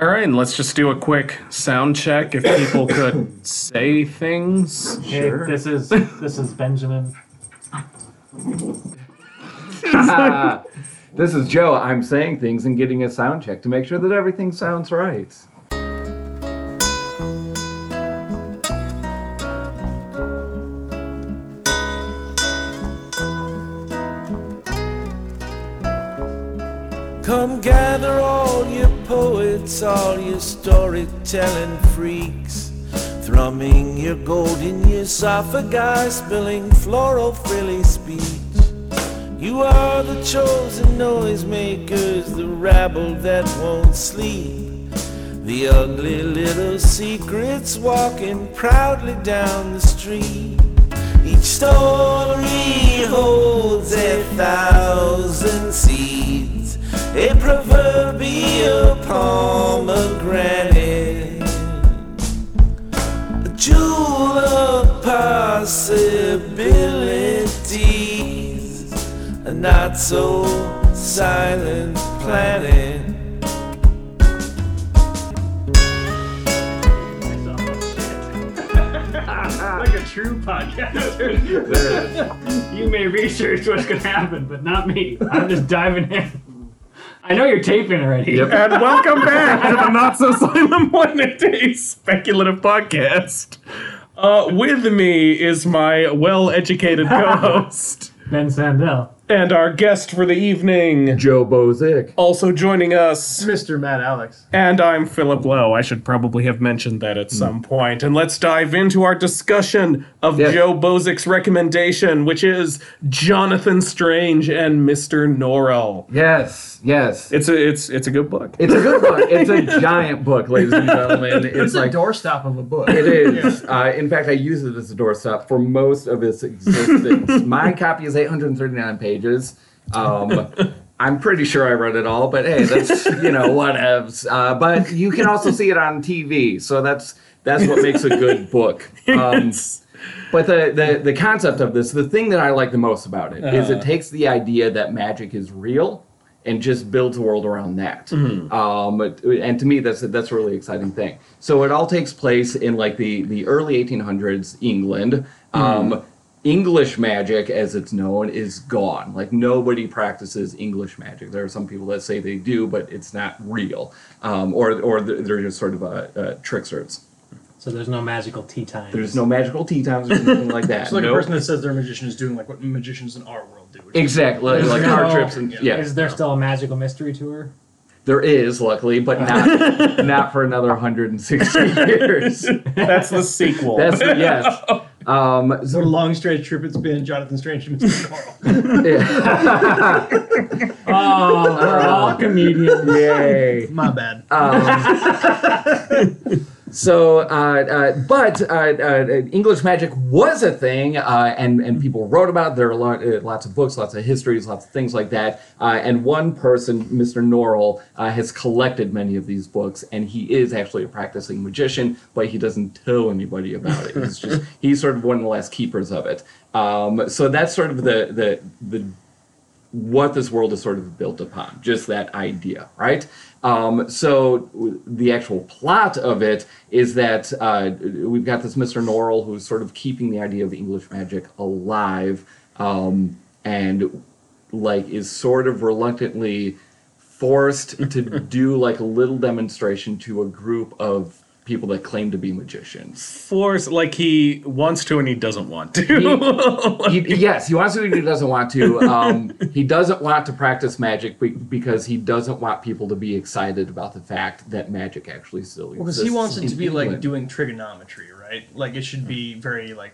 All right, and let's just do a quick sound check. If people could say things. Sure. Hey, this is Benjamin. This is Joe. I'm saying things and getting a sound check to make sure that everything sounds right. Come gather all your poets, all your storytelling freaks, thrumming your gold in your esophagus, spilling floral frilly speech. You are the chosen noisemakers, the rabble that won't sleep, the ugly little secrets walking proudly down the street. Each story holds a thousand seeds, a proverbial palm of granite, a jewel of possibilities, a not-so-silent planet. Like a true podcaster. You may research what's going to happen, but not me. I'm just diving in. I know you're taping already. Yep. And welcome back to the Not-So-Silent Planet Speculative Podcast. With me is my well-educated co-host, Ben Sandel. And our guest for the evening, Joe Bozic. Also joining us, Mr. Matt Alex. And I'm Philip Lowe. I should probably have mentioned that at some point. And let's dive into our discussion of Joe Bozic's recommendation, which is Jonathan Strange and Mr. Norrell. Yes, yes. It's a good book. It's a good book. It's a giant book, ladies and gentlemen. It's like a doorstop of a book. It is. In fact, I use it as a doorstop for most of its existence. My copy is 839 pages. I'm pretty sure I read it all, but hey, that's, you know, whatevs. But you can also see it on TV, so that's what makes a good book. But the concept of this, the thing that I like the most about it is it takes the idea that magic is real and just builds a world around that. Mm-hmm. And to me, that's a really exciting thing. So it all takes place in like the early 1800s England. English magic, as it's known, is gone. Like, nobody practices English magic. There are some people that say they do, but it's not real. Or they're just sort of tricksters. So there's no magical tea times. There's no magical tea times or anything like that. It's so like a person that says they're a magician is doing like what magicians in our world do. Exactly. Like car trips and Is there still a magical mystery tour? There is, luckily, but not for another 160 years. That's the sequel. That's the, yes. So what a long straight trip it's been, Jonathan Strange and Mr. Norrell. Oh, we're all comedians. Yay. My bad. So English magic was a thing, and people wrote about it. There are lots of books, lots of histories, lots of things like that. And one person, Mr. Norrell, has collected many of these books, and he is actually a practicing magician, but he doesn't tell anybody about it. It's just, he's sort of one of the last keepers of it. So that's sort of the what this world is sort of built upon, just that idea, right? So the actual plot of it is that we've got this Mr. Norrell who's sort of keeping the idea of English magic alive, and like is sort of reluctantly forced to do like a little demonstration to a group of people that claim to be magicians. Force, like he wants to and he doesn't want to. He wants to and he doesn't want to. He doesn't want to practice magic because he doesn't want people to be excited about the fact that magic actually still exists. Well, because he wants it to be like doing trigonometry, right? Like it should be very like...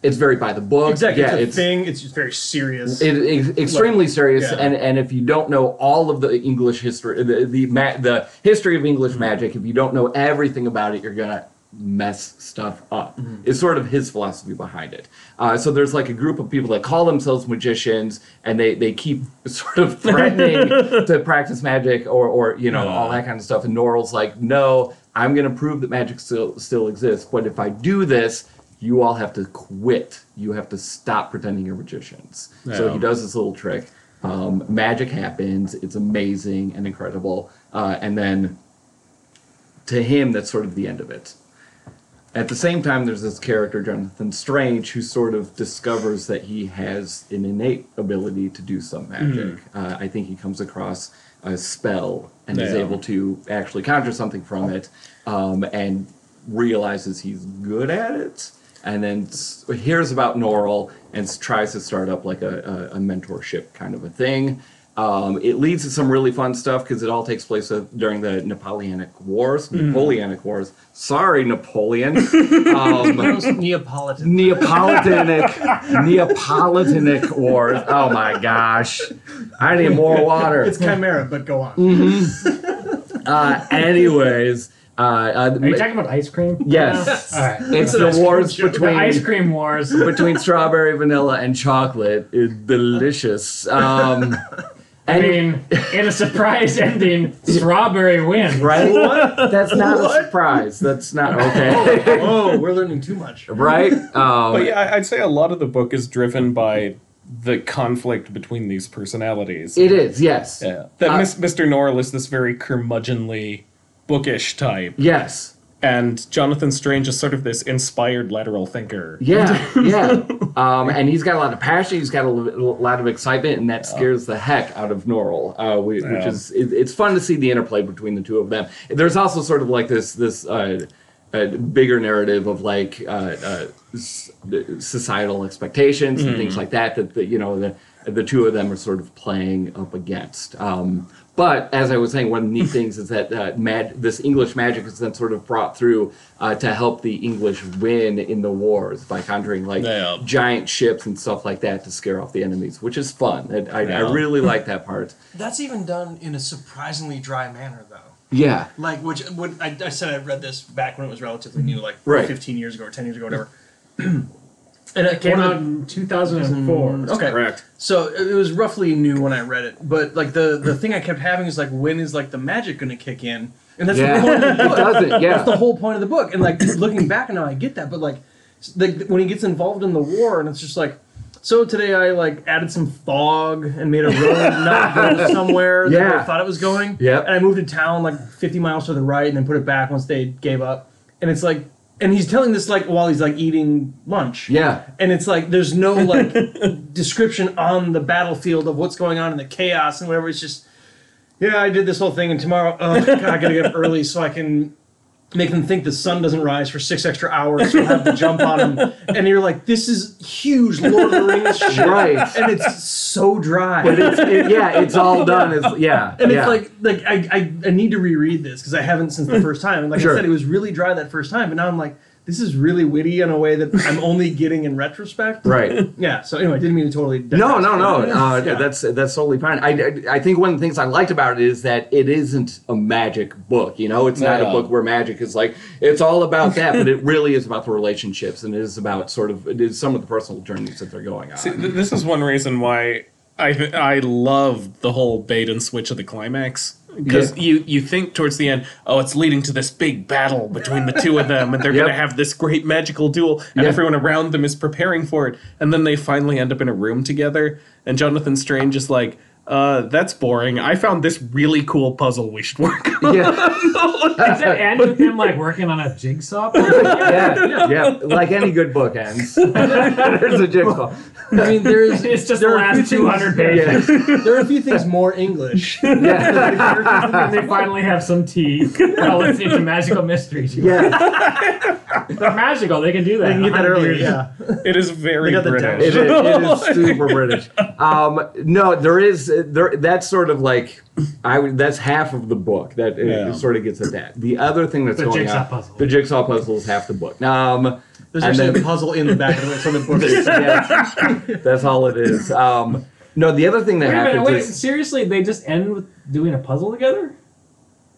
It's very by the book. Exactly. Yeah, it's a thing. It's just very serious. It's extremely serious. Yeah. And if you don't know all of the English history, the history of English magic, if you don't know everything about it, you're going to mess stuff up. Mm-hmm. It's sort of his philosophy behind it. So there's like a group of people that call themselves magicians, and they keep sort of threatening to practice magic or you know, all that kind of stuff. And Norrell's like, no, I'm going to prove that magic still exists. But if I do this, you all have to quit. You have to stop pretending you're magicians. Yeah. So he does this little trick. Magic happens. It's amazing and incredible. And then to him, that's sort of the end of it. At the same time, there's this character, Jonathan Strange, who sort of discovers that he has an innate ability to do some magic. I think he comes across a spell and is able to actually conjure something from it, and realizes he's good at it, and then hears about Norrell and tries to start up like a mentorship kind of a thing. It leads to some really fun stuff because it all takes place during the Napoleonic Wars. Sorry, Napoleon. Neapolitanic Wars. Oh my gosh. I need more water. It's Chimera, but go on. Mm-hmm. Anyways. Are you talking about ice cream? Yes. All right. It's the wars between... The ice cream wars. Between strawberry, vanilla, and chocolate. It's delicious. In a surprise ending, strawberry wins. Right? What? That's not a surprise. That's not... Okay. Oh, we're learning too much. Right? But yeah, I'd say a lot of the book is driven by... the conflict between these personalities. It is, yes. Yeah. That Mr. Norrell is this very curmudgeonly, bookish type. Yes. And Jonathan Strange is sort of this inspired lateral thinker. Yeah, yeah. And he's got a lot of passion, he's got a lot of excitement, and that scares the heck out of Norrell, which is... It's fun to see the interplay between the two of them. There's also sort of like a bigger narrative of like societal expectations and things like that. The two of them are sort of playing up against. But as I was saying, one of the neat things is that this English magic is then sort of brought through to help the English win in the wars by conjuring like giant ships and stuff like that to scare off the enemies, which is fun. I really like that part. That's even done in a surprisingly dry manner, though. Yeah. Like, which would I said I read this back when it was relatively new, like 15 years ago or 10 years ago, whatever. And it came out in 2004. Okay. Correct. So it was roughly new when I read it. But, like, the thing I kept having is, like, when is, like, the magic going to kick in? And that's the point of the book. That's the whole point of the book. And, like, looking back now, I get that. But, like, when he gets involved in the war and it's just like, so today I, like, added some fog and made a road not go somewhere that I thought it was going. Yep. And I moved to town, like, 50 miles to the right and then put it back once they gave up. And it's like, and he's telling this, like, while he's, like, eating lunch. Yeah. And it's like, there's no, like, description on the battlefield of what's going on in the chaos and whatever. It's just, yeah, I did this whole thing and tomorrow, oh, God, I gotta get up early so I can... make them think the sun doesn't rise for 6 extra hours, so we'll have to jump on them. And you're like, this is huge Lord of the Rings shit. Right. And it's so dry. But it's all done. It's like I need to reread this because I haven't since the first time. And like I said, it was really dry that first time. And now I'm like, this is really witty in a way that I'm only getting in retrospect. Right. Yeah. So anyway, I didn't mean to totally... No. That's totally fine. I think one of the things I liked about it is that it isn't a magic book. You know, it's not a book where magic is like, it's all about that, but it really is about the relationships and it is about sort of, it is some of the personal journeys that they're going on. See, this is one reason why I loved the whole bait and switch of the climax. Because you think towards the end, oh, it's leading to this big battle between the two of them, and they're going to have this great magical duel, and everyone around them is preparing for it. And then they finally end up in a room together, and Jonathan Strange is like, that's boring. I found this really cool puzzle we should work on. Yeah. Does it end with him, like, working on a jigsaw? Like any good book ends. There's a jigsaw. I mean, it's just the last 200 pages. Yeah. There are a few things more English. Yeah. They finally have some tea. Well, it's a magical mystery. Yeah. They're magical. They can do that. They can get that early. Yeah. It is very British. It is super British. No, there is... That's sort of like, that's half of the book. That it sort of gets at that. The other thing that's going on, the jigsaw puzzle is half the book. There's actually a puzzle in the back of it. So the book is, that's all it is. No, the other thing that happens. Wait, seriously, they just end with doing a puzzle together?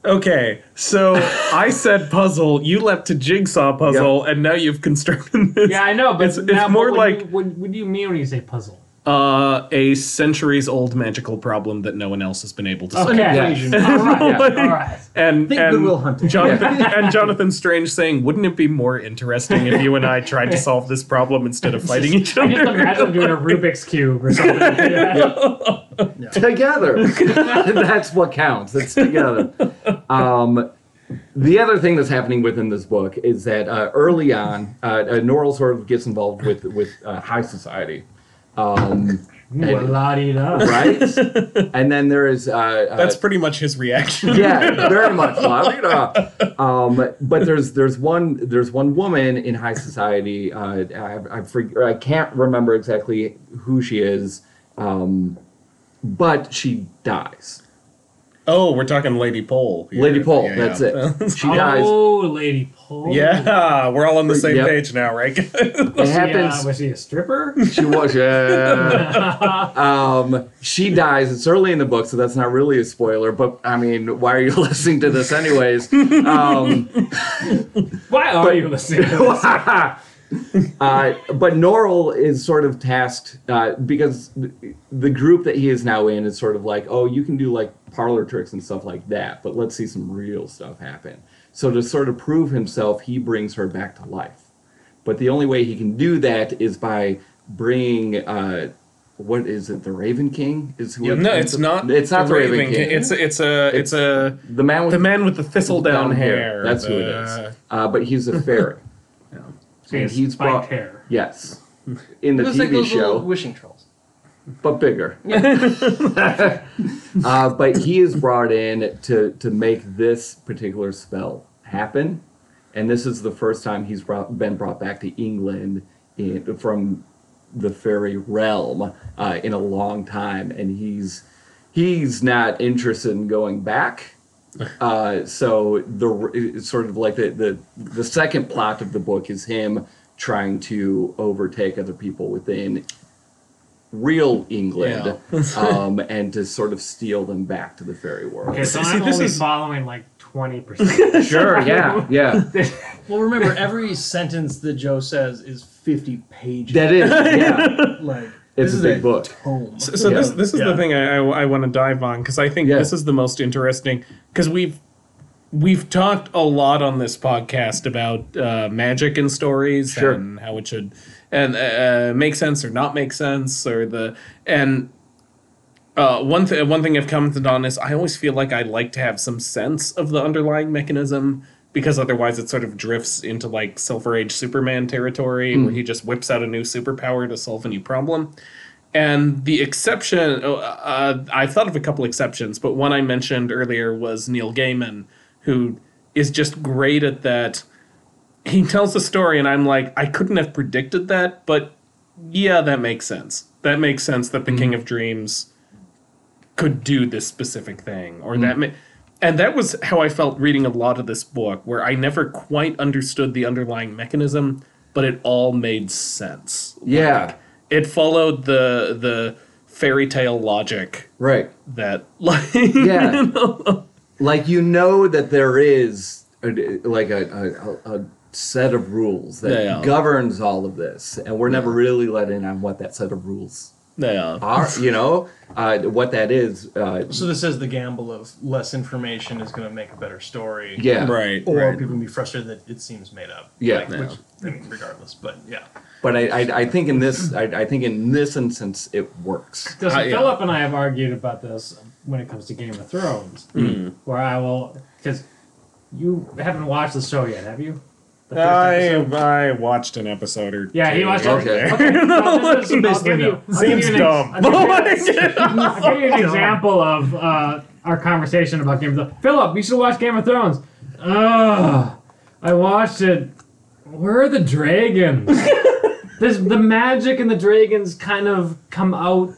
Okay, so I said puzzle, you leapt to jigsaw puzzle, and now you've constructed this. Yeah, I know, but it's more like. What do you mean when you say puzzle? A centuries-old magical problem that no one else has been able to solve. All right. And Goodwill Hunting. And Jonathan Strange saying, wouldn't it be more interesting if you and I tried to solve this problem instead of fighting each other? I just imagine doing a Rubik's Cube or something. Together. That's what counts. It's together. The other thing that's happening within this book is that early on, Norrell sort of gets involved with high society. Right? And then there is... that's pretty much his reaction. Yeah, very much. But there's one woman in high society. I can't remember exactly who she is, but she dies. Oh, we're talking Lady Pole. Here. Lady Pole, yeah, that's it. She dies. Oh, Lady Pole. Yeah, we're all on the same page now, right? It happens. Was she a stripper? She was, yeah. She dies. It's early in the book, so that's not really a spoiler, but, I mean, why are you listening to this anyways? Why are you listening to this? But Norrell is sort of tasked because the group that he is now in is sort of like, oh, you can do like parlor tricks and stuff like that, but let's see some real stuff happen. So to sort of prove himself, he brings her back to life. But the only way he can do that is by bringing what is it? The Raven King is who? Yeah, no, it's not the Raven King. It's the man with the thistle down hair. That's who it is. But he's a fairy. And he's brought hair. Yes, in the TV like those show, wishing trolls, but bigger. Yeah. But he is brought in to make this particular spell happen, and this is the first time he's been brought back to England from the fairy realm in a long time, and he's not interested in going back. So it's sort of like the second plot of the book is him trying to overtake other people within real England, and to sort of steal them back to the fairy world. Okay, so I'm only following like 20%. Sure, yeah. Well, remember every sentence that Joe says is 50 pages. That is, yeah. It's a big book. So this is the thing I want to dive on, because I think this is the most interesting, because we've talked a lot on this podcast about magic in stories and how it should make sense or not make sense, one thing I've commented on is I always feel like I like to have some sense of the underlying mechanism, because otherwise it sort of drifts into, like, Silver Age Superman territory, where he just whips out a new superpower to solve a new problem. And the exception, I thought of a couple exceptions, but one I mentioned earlier was Neil Gaiman, who is just great at that. He tells a story, and I'm like, I couldn't have predicted that, but yeah, that makes sense. That makes sense that the King of Dreams could do this specific thing, or that... And that was how I felt reading a lot of this book, where I never quite understood the underlying mechanism, but it all made sense. Yeah. Like, it followed the fairy tale logic. Right. That, like... Yeah. That there is, a set of rules that governs all of this, and we're never really let in on what that set of rules what that is. So this is the gamble of less information is going to make a better story. Yeah, right. Or people can be frustrated that it seems made up. Yeah, which, I mean, regardless, but yeah. But I think in this, I think in this instance, it works. Because Philip and I have argued about this when it comes to Game of Thrones, where I will, because you haven't watched the show yet, have you? I watched an episode or two. Yeah, he watched it. Okay. Seems dumb. I'll give you an example of our conversation about Game of Thrones. Philip, you should watch Game of Thrones. I watched it. Where are the dragons? The magic and the dragons kind of come out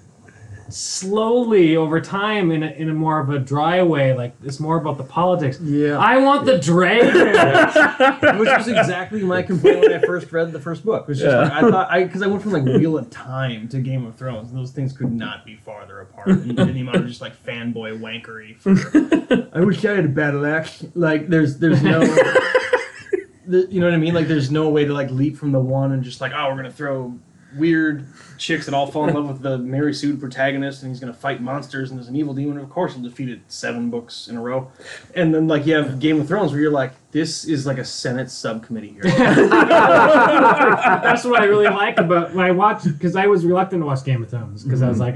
slowly over time in a more of a dry way, like it's more about the politics. Yeah, I want the dragon, which was exactly my complaint when I first read the first book. Was just like, I thought because I went from like Wheel of Time to Game of Thrones, and those things could not be farther apart. And the amount of just like fanboy wankery. I wish I had a battle axe. Like there's no. You know what I mean? Like there's no way to like leap from the one and just like we're gonna throw weird chicks that all fall in love with the Mary Sue protagonist, and he's going to fight monsters, and there's an evil demon, and of course he'll defeat it 7 books in a row. And then, like, you have Game of Thrones where you're like, this is like a Senate subcommittee here. That's what I really like about when I watched, because I was reluctant to watch Game of Thrones because I was like,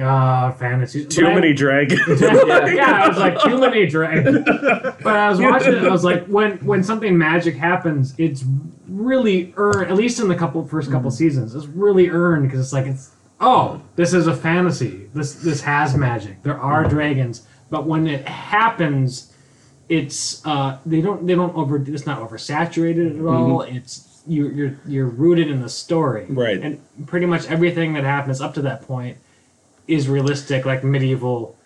fantasy. Too many dragons. Yeah, I was like, too many dragons. But I was watching it and I was like, when something magic happens, it's really earned, at least in the first couple seasons, it's really earned because it's like, this is a fantasy. This has magic. There are dragons. But when it happens... It's it's not oversaturated at all. Mm-hmm. It's you're rooted in the story, right? And pretty much everything that happens up to that point is realistic, like medieval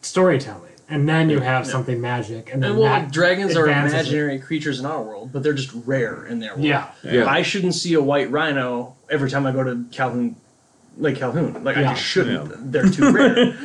storytelling. And then you have something magic, and then dragons are imaginary creatures in our world, but they're just rare in their world. Yeah. I shouldn't see a white rhino every time I go to Calhoun. Like Calhoun. Like, I just shouldn't. Yeah. They're too rare.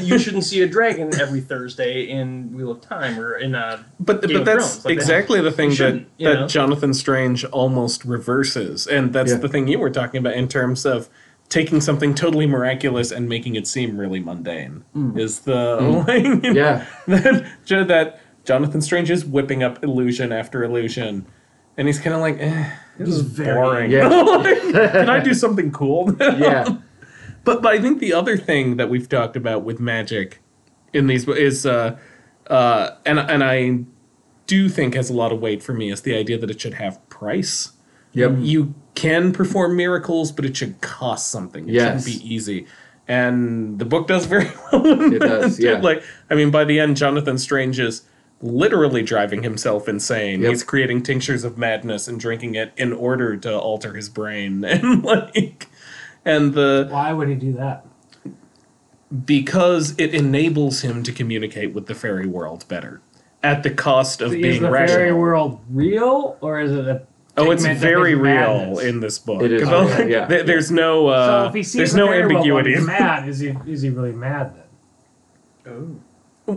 You shouldn't see a dragon every Thursday in Wheel of Time or in Game of Thrones. Like, exactly the thing that Jonathan Strange almost reverses. And that's the thing you were talking about in terms of taking something totally miraculous and making it seem really mundane. Mm. Is the line. That Jonathan Strange is whipping up illusion after illusion. And he's kind of like, this is boring. Like, can I do something cool? But I think the other thing that we've talked about with magic in these is, and I do think has a lot of weight for me, is the idea that it should have price. Yep. You can perform miracles, but it should cost something. It shouldn't be easy. And the book does very well. It does, yeah. By the end, Jonathan Strange is literally driving himself insane. Yep. He's creating tinctures of madness and drinking it in order to alter his brain. Why would he do that? Because it enables him to communicate with the fairy world better, at the cost of being rational. Is the fairy world real, or is it a? Oh, it's very real in this book. It is. There's no. So if he sees there's the no fairy ambiguity. World, he's mad. Is he really mad then? Oh.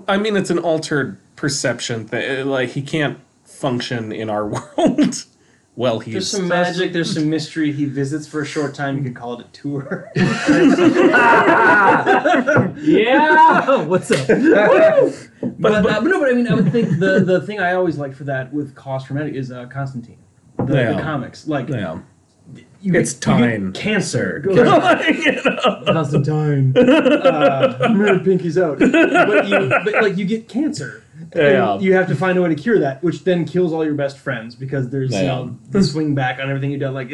It's an altered perception thing. Like, he can't function in our world. Well, there's some magic, there's some mystery. He visits for a short time. You could call it a tour. What's up? But I would think the thing I always like for that with cost for magic is Constantine. The comics. Like, it's time. Cancer. That's the time. Pinky's out. But you get cancer. And you have to find a way to cure that, which then kills all your best friends because there's the swing back on everything you do. Like,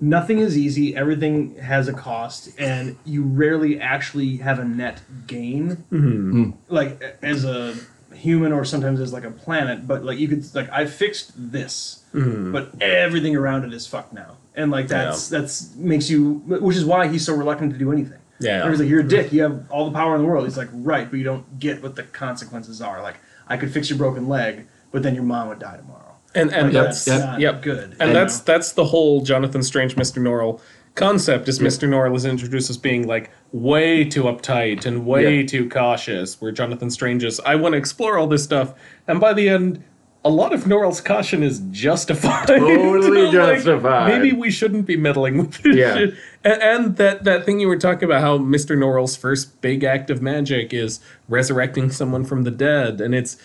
nothing is easy. Everything has a cost, and you rarely actually have a net gain, like as a human or sometimes as like a planet. But like you could I fixed this, but everything around it is fucked now, and like that's makes you, which is why he's so reluctant to do anything. Yeah, he's like, you're a dick. You have all the power in the world. He's like, right, but you don't get what the consequences are. Like, I could fix your broken leg, but then your mom would die tomorrow. And that's not good. And that's the whole Jonathan Strange, Mr. Norrell concept. Is Mr. Norrell is introduced as being like way too uptight and way too cautious. Where Jonathan Strange is, I want to explore all this stuff, and by the end, a lot of Norrell's caution is justified. Totally justified. Maybe we shouldn't be meddling with this shit. And that thing you were talking about, how Mr. Norrell's first big act of magic is resurrecting someone from the dead. And it's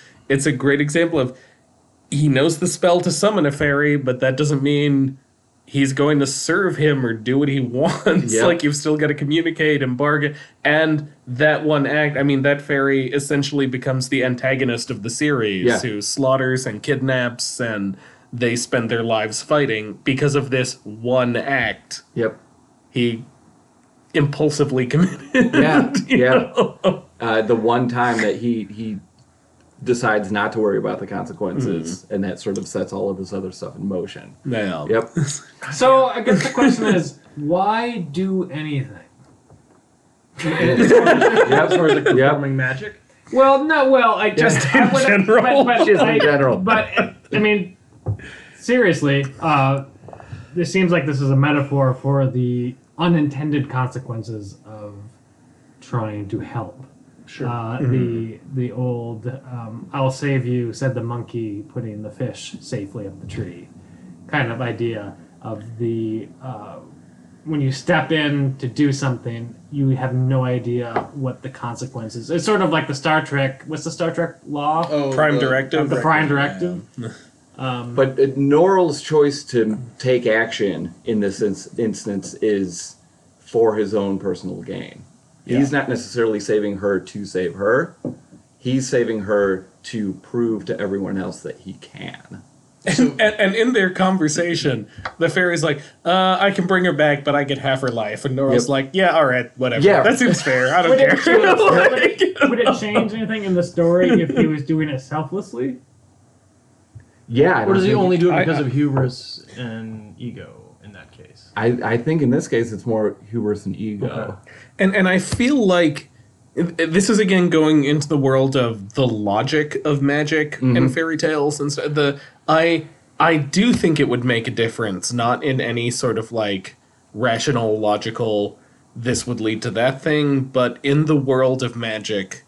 a great example of, he knows the spell to summon a fairy, but that doesn't mean he's going to serve him or do what he wants. Yep. Like, you've still got to communicate and bargain. And that one act, that fairy essentially becomes the antagonist of the series, who slaughters and kidnaps, and they spend their lives fighting because of this one act. Yep. He impulsively committed. The one time that he decides not to worry about the consequences, and that sort of sets all of this other stuff in motion. Yeah. Yep. So I guess the question is, why do anything? As far as performing magic? Well, no. Well, I just in general. But seriously, it seems like this is a metaphor for the unintended consequences of trying to help. Sure. The old "I'll save you," said the monkey putting the fish safely up the tree, kind of idea of the when you step in to do something, you have no idea what the consequences. It's sort of like the Star Trek. What's the Star Trek law? Oh, prime directive. The prime directive. Yeah. But Norrell's choice to take action in this instance is for his own personal gain. Yeah. He's not necessarily saving her to save her. He's saving her to prove to everyone else that he can. And in their conversation, the fairy's like, I can bring her back, but I get half her life. And Norrell's like, yeah, all right, whatever. Yeah. That seems fair. I don't care. Would it change anything in the story if he was doing it selflessly? Yeah. Or does he only do it because of hubris and ego in that case? I think in this case it's more hubris and ego. Okay. And I feel like this is, again, going into the world of the logic of magic and fairy tales. And I do think it would make a difference, not in any sort of, like, rational, logical, this would lead to that thing, but in the world of magic,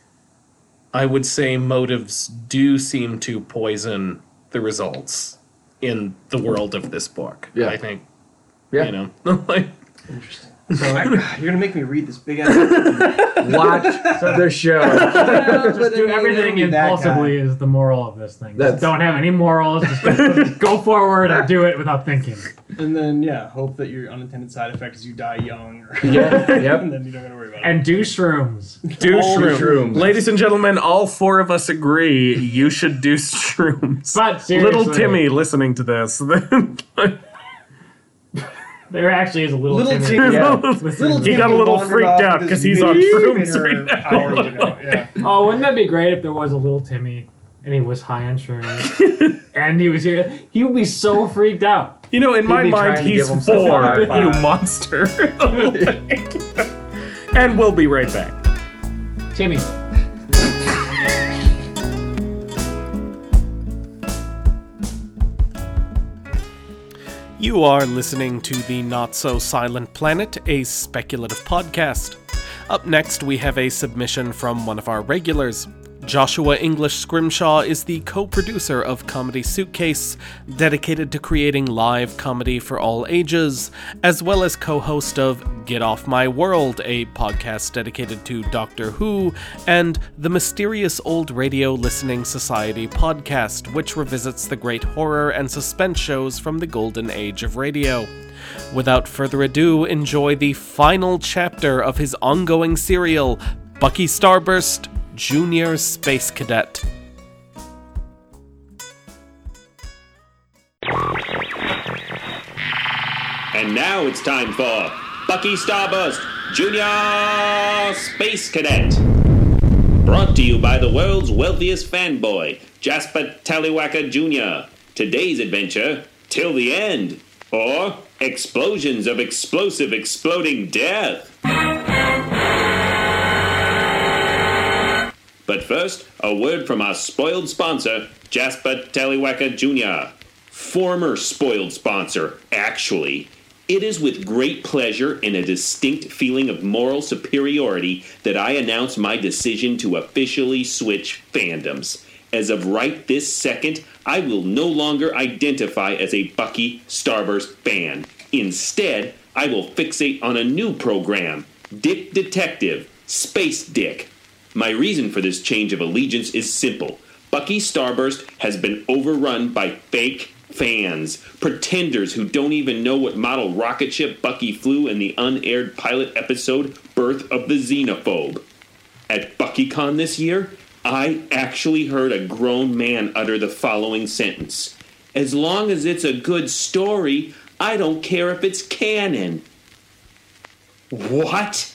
I would say motives do seem to poison the results in the world of this book. Yeah. I think. Yeah. You know? Like, interesting. So, you're going to make me read this big-ass watch the show. Just do everything impulsively is the moral of this thing. Just don't have any morals. Just go forward and do it without thinking. And then, yeah, hope that your unintended side effect is you die young. Yep. And then you don't got to worry about it. And do shrooms. Do shrooms. Ladies and gentlemen, all four of us agree you should do shrooms. But seriously. Little Timmy listening to this. There actually is a little Timmy. Yeah. He got a little freaked out because he's on shrooms right now. Yeah. Oh, wouldn't that be great if there was a little Timmy and he was high on shrooms and he was here? He would be so freaked out. You know, in my mind, he's four, you monster. And we'll be right back. Timmy. You are listening to the Not-So-Silent Planet, a speculative podcast. Up next, we have a submission from one of our regulars. Joshua English Scrimshaw is the co-producer of Comedy Suitcase, dedicated to creating live comedy for all ages, as well as co-host of Get Off My World, a podcast dedicated to Doctor Who, and the Mysterious Old Radio Listening Society podcast, which revisits the great horror and suspense shows from the golden age of radio. Without further ado, enjoy the final chapter of his ongoing serial, Bucky Starburst, Junior Space Cadet. And now it's time for Bucky Starburst, Junior Space Cadet. Brought to you by the world's wealthiest fanboy, Jasper Tallywhacker Jr. Today's adventure, Till the End, or Explosions of Explosive Exploding Death. But first, a word from our spoiled sponsor, Jasper Tallywhacker Jr. Former spoiled sponsor, actually. It is with great pleasure and a distinct feeling of moral superiority that I announce my decision to officially switch fandoms. As of right this second, I will no longer identify as a Bucky Starburst fan. Instead, I will fixate on a new program, Dick Detective, Space Dick. My reason for this change of allegiance is simple. Bucky Starburst has been overrun by fake fans, pretenders who don't even know what model rocket ship Bucky flew in the unaired pilot episode, Birth of the Xenophobe. At BuckyCon this year, I actually heard a grown man utter the following sentence. As long as it's a good story, I don't care if it's canon. What?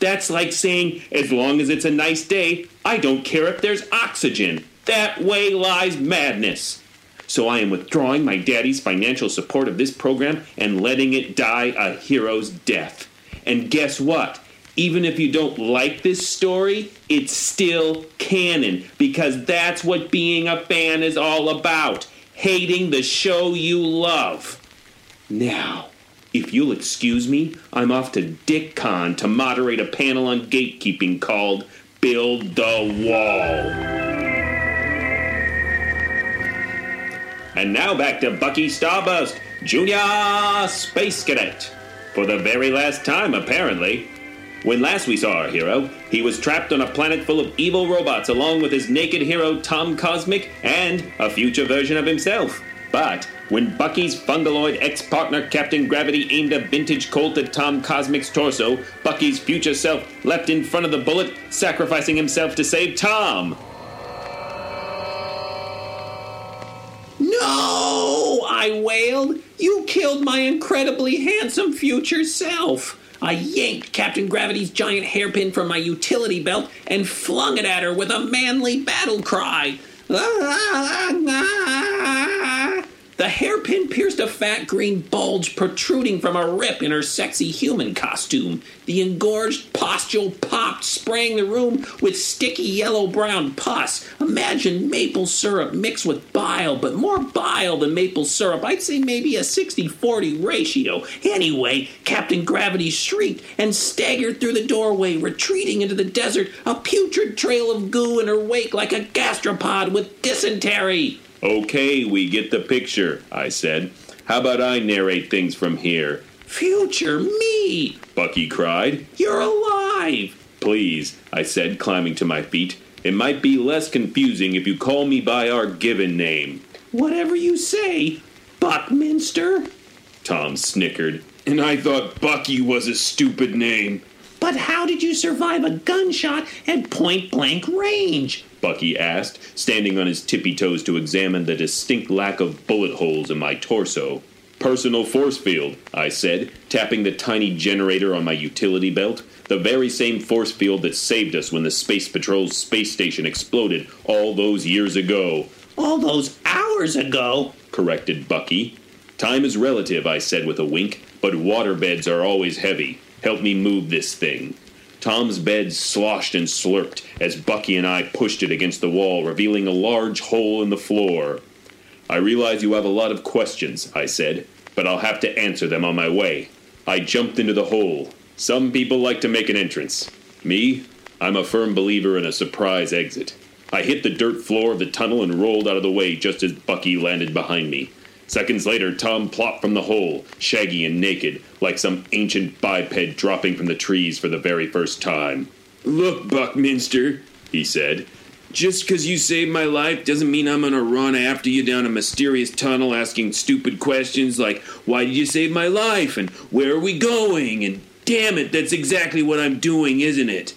That's like saying, as long as it's a nice day, I don't care if there's oxygen. That way lies madness. So I am withdrawing my daddy's financial support of this program and letting it die a hero's death. And guess what? Even if you don't like this story, it's still canon, because that's what being a fan is all about. Hating the show you love. Now, if you'll excuse me, I'm off to DickCon to moderate a panel on gatekeeping called Build the Wall. And now back to Bucky Starburst, Junior Space Cadet. For the very last time, apparently. When last we saw our hero, he was trapped on a planet full of evil robots along with his naked hero Tom Cosmic and a future version of himself. But when Bucky's fungaloid ex-partner Captain Gravity aimed a vintage Colt at Tom Cosmic's torso, Bucky's future self leapt in front of the bullet, sacrificing himself to save Tom. "No!" I wailed. "You killed my incredibly handsome future self." I yanked Captain Gravity's giant hairpin from my utility belt and flung it at her with a manly battle cry. The hairpin pierced a fat green bulge protruding from a rip in her sexy human costume. The engorged pustule popped, spraying the room with sticky yellow-brown pus. Imagine maple syrup mixed with bile, but more bile than maple syrup. I'd say maybe a 60-40 ratio. Anyway, Captain Gravity shrieked and staggered through the doorway, retreating into the desert, a putrid trail of goo in her wake like a gastropod with dysentery. "Okay, we get the picture," I said. "How about I narrate things from here?" "Future me!" Bucky cried. "You're alive!" "Please," I said, climbing to my feet. "It might be less confusing if you call me by our given name." "Whatever you say, Buckminster." Tom snickered. "And I thought Bucky was a stupid name." "But how did you survive a gunshot at point-blank range?" Bucky asked, standing on his tippy-toes to examine the distinct lack of bullet holes in my torso. "Personal force field," I said, tapping the tiny generator on my utility belt. "The very same force field that saved us when the Space Patrol's space station exploded all those years ago." "All those hours ago," corrected Bucky. "Time is relative," I said with a wink, "but waterbeds are always heavy. Help me move this thing." Tom's bed sloshed and slurped as Bucky and I pushed it against the wall, revealing a large hole in the floor. "I realize you have a lot of questions," I said, "but I'll have to answer them on my way." I jumped into the hole. Some people like to make an entrance. Me? I'm a firm believer in a surprise exit. I hit the dirt floor of the tunnel and rolled out of the way just as Bucky landed behind me. Seconds later, Tom plopped from the hole, shaggy and naked, like some ancient biped dropping from the trees for the very first time. "Look, Buckminster," he said, "just 'cause you saved my life doesn't mean I'm gonna run after you down a mysterious tunnel asking stupid questions like, 'Why did you save my life?' and 'Where are we going?' and 'Damn it, that's exactly what I'm doing, isn't it?'"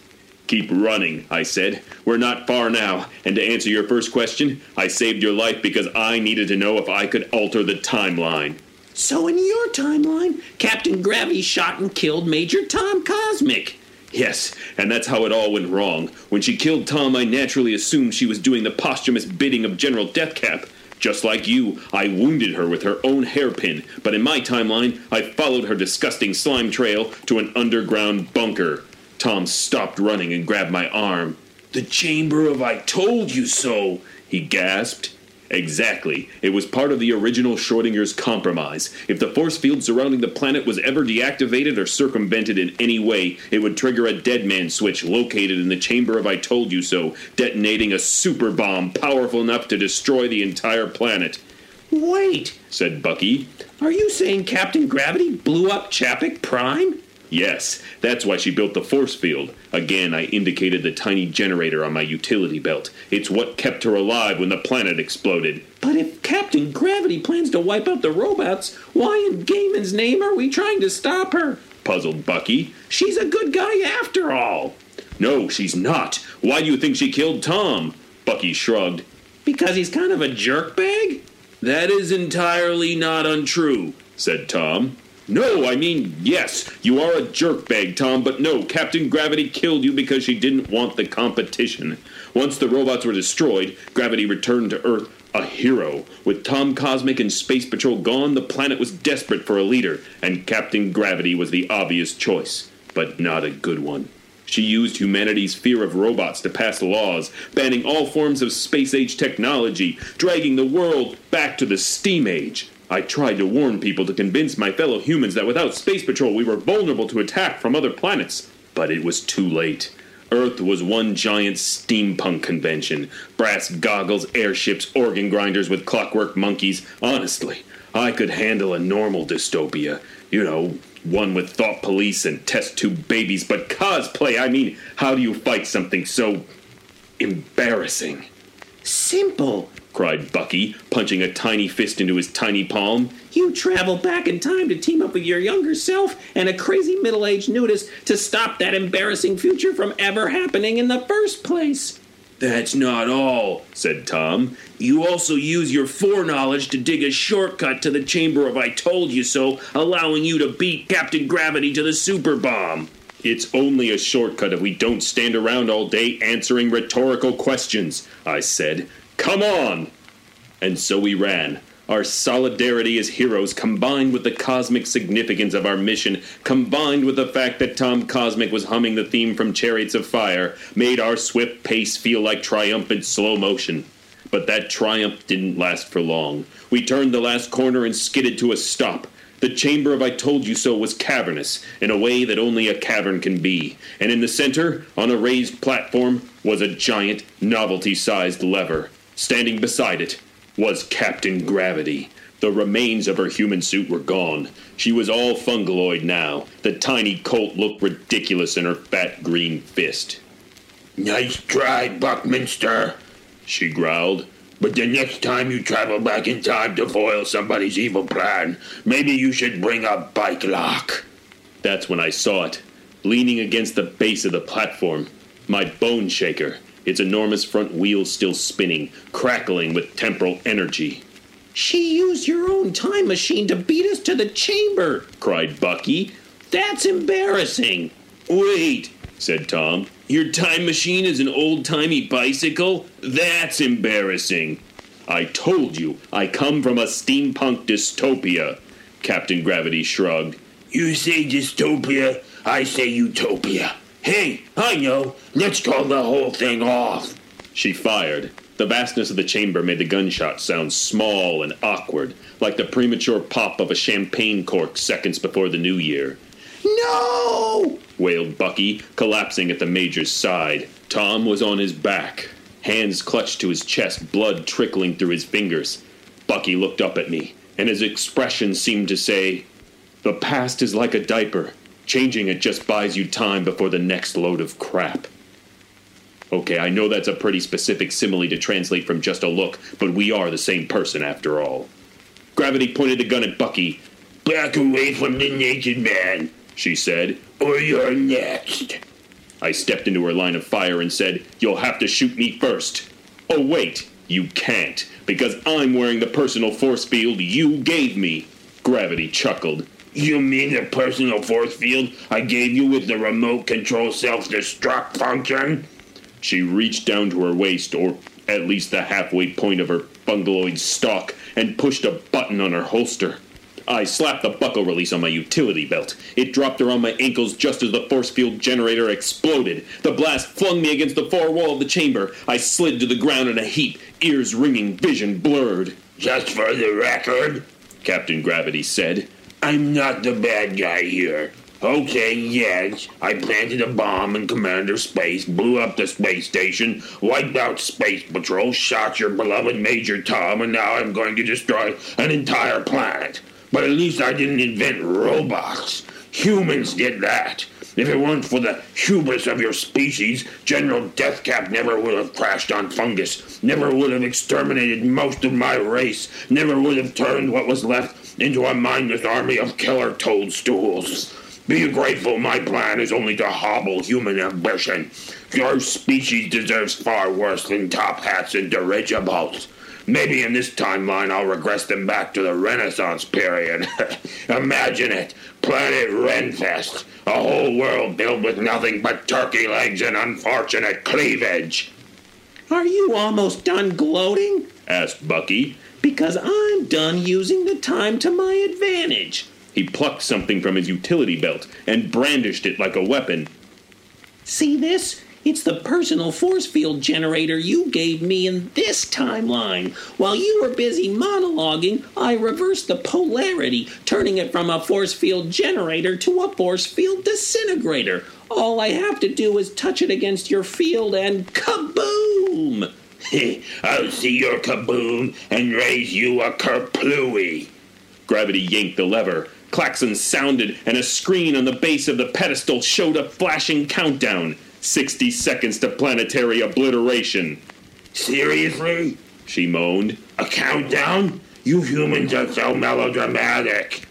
"Keep running," I said. "We're not far now, and to answer your first question, I saved your life because I needed to know if I could alter the timeline." "So in your timeline, Captain Gravity shot and killed Major Tom Cosmic." "Yes, and that's how it all went wrong. When she killed Tom, I naturally assumed she was doing the posthumous bidding of General Deathcap. Just like you, I wounded her with her own hairpin, but in my timeline, I followed her disgusting slime trail to an underground bunker." Tom stopped running and grabbed my arm. "The Chamber of I Told You So," he gasped. "Exactly. It was part of the original Schrodinger's compromise. If the force field surrounding the planet was ever deactivated or circumvented in any way, it would trigger a dead man switch located in the Chamber of I Told You So, detonating a super bomb powerful enough to destroy the entire planet." "Wait," said Bucky. "Are you saying Captain Gravity blew up Chapic Prime?" "Yes, that's why she built the force field." Again, I indicated the tiny generator on my utility belt. "It's what kept her alive when the planet exploded." "But if Captain Gravity plans to wipe out the robots, why in Gaiman's name are we trying to stop her?" puzzled Bucky. "She's a good guy after all." "No, she's not. Why do you think she killed Tom?" Bucky shrugged. "Because he's kind of a jerkbag?" "That is entirely not untrue," said Tom. "No, I mean, yes, you are a jerkbag, Tom, but no, Captain Gravity killed you because she didn't want the competition. Once the robots were destroyed, Gravity returned to Earth a hero. With Tom Cosmic and Space Patrol gone, the planet was desperate for a leader, and Captain Gravity was the obvious choice, but not a good one. She used humanity's fear of robots to pass laws, banning all forms of space-age technology, dragging the world back to the steam age. I tried to warn people to convince my fellow humans that without Space Patrol we were vulnerable to attack from other planets, but it was too late. Earth was one giant steampunk convention. Brass goggles, airships, organ grinders with clockwork monkeys. Honestly, I could handle a normal dystopia. You know, one with thought police and test tube babies. But cosplay, I mean, how do you fight something so embarrassing? Simple, cried Bucky, punching a tiny fist into his tiny palm. You travel back in time to team up with your younger self and a crazy middle-aged nudist to stop that embarrassing future from ever happening in the first place. That's not all, said Tom. You also use your foreknowledge to dig a shortcut to the Chamber of I Told You So, allowing you to beat Captain Gravity to the super bomb. It's only a shortcut if we don't stand around all day answering rhetorical questions, I said. Come on! And so we ran. Our solidarity as heroes, combined with the cosmic significance of our mission, combined with the fact that Tom Cosmic was humming the theme from Chariots of Fire, made our swift pace feel like triumphant slow motion. But that triumph didn't last for long. We turned the last corner and skidded to a stop. The Chamber of I Told You So was cavernous, in a way that only a cavern can be. And in the center, on a raised platform, was a giant, novelty-sized lever. Standing beside it was Captain Gravity. The remains of her human suit were gone. She was all fungaloid now. The tiny colt looked ridiculous in her fat green fist. Nice try, Buckminster, she growled. But the next time you travel back in time to foil somebody's evil plan, maybe you should bring a bike lock. That's when I saw it, leaning against the base of the platform. My bone shaker. Its enormous front wheels still spinning, crackling with temporal energy. She used your own time machine to beat us to the chamber, cried Bucky. That's embarrassing. Wait, said Tom. Your time machine is an old-timey bicycle? That's embarrassing. I told you, I come from a steampunk dystopia, Captain Gravity shrugged. You say dystopia, I say utopia. Hey, I know. Let's call the whole thing off. She fired. The vastness of the chamber made the gunshot sound small and awkward, like the premature pop of a champagne cork seconds before the new year. No! wailed Bucky, collapsing at the Major's side. Tom was on his back, hands clutched to his chest, blood trickling through his fingers. Bucky looked up at me, and his expression seemed to say, The past is like a diaper. Changing it just buys you time before the next load of crap. Okay, I know that's a pretty specific simile to translate from just a look, but we are the same person after all. Gravity pointed the gun at Bucky. Back away from the naked man, she said, or you're next. I stepped into her line of fire and said, You'll have to shoot me first. Oh, wait, you can't, because I'm wearing the personal force field you gave me. Gravity chuckled. You mean the personal force field I gave you with the remote control self-destruct function? She reached down to her waist, or at least the halfway point of her fungaloid stalk, and pushed a button on her holster. I slapped the buckle release on my utility belt. It dropped around my ankles just as the force field generator exploded. The blast flung me against the far wall of the chamber. I slid to the ground in a heap, ears ringing, vision blurred. Just for the record, Captain Gravity said, I'm not the bad guy here. Okay, yes, I planted a bomb in Commander Space, blew up the space station, wiped out Space Patrol, shot your beloved Major Tom, and now I'm going to destroy an entire planet. But at least I didn't invent robots. Humans did that. If it weren't for the hubris of your species, General Deathcap never would have crashed on fungus, never would have exterminated most of my race, never would have turned what was left into a mindless army of killer toadstools. Be grateful my plan is only to hobble human ambition. Your species deserves far worse than top hats and dirigibles. Maybe in this timeline I'll regress them back to the Renaissance period. Imagine it. Planet Renfest. A whole world filled with nothing but turkey legs and unfortunate cleavage. Are you almost done gloating? Asked Bucky. Because I'm done using the time to my advantage. He plucked something from his utility belt and brandished it like a weapon. See this? It's the personal force field generator you gave me in this timeline. While you were busy monologuing, I reversed the polarity, turning it from a force field generator to a force field disintegrator. All I have to do is touch it against your field and kaboom! I'll see your kaboom and raise you a kerplooey. Gravity yanked the lever. Klaxons sounded, and a screen on the base of the pedestal showed a flashing countdown. 60 seconds to planetary obliteration. Seriously? She moaned. A countdown? You humans are so melodramatic.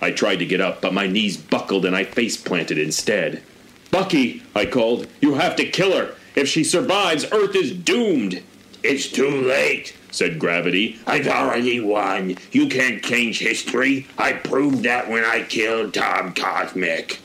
I tried to get up, but my knees buckled and I face-planted instead. Bucky, I called, you have to kill her. If she survives, Earth is doomed. It's too late, said Gravity. I've already won. You can't change history. I proved that when I killed Tom Cosmic.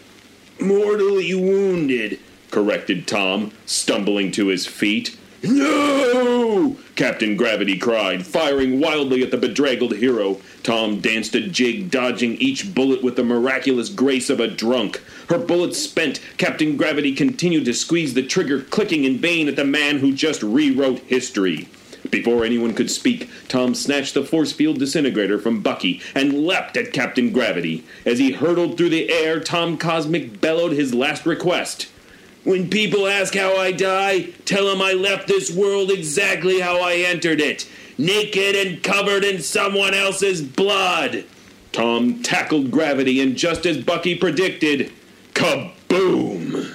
Mortally wounded, corrected Tom, stumbling to his feet. No! Captain Gravity cried, firing wildly at the bedraggled hero. Tom danced a jig, dodging each bullet with the miraculous grace of a drunk. Her bullets spent, Captain Gravity continued to squeeze the trigger, clicking in vain at the man who just rewrote history. Before anyone could speak, Tom snatched the force field disintegrator from Bucky and leapt at Captain Gravity. As he hurtled through the air, Tom Cosmic bellowed his last request. When people ask how I die, tell them I left this world exactly how I entered it, naked and covered in someone else's blood. Tom tackled Gravity, and just as Bucky predicted, kaboom!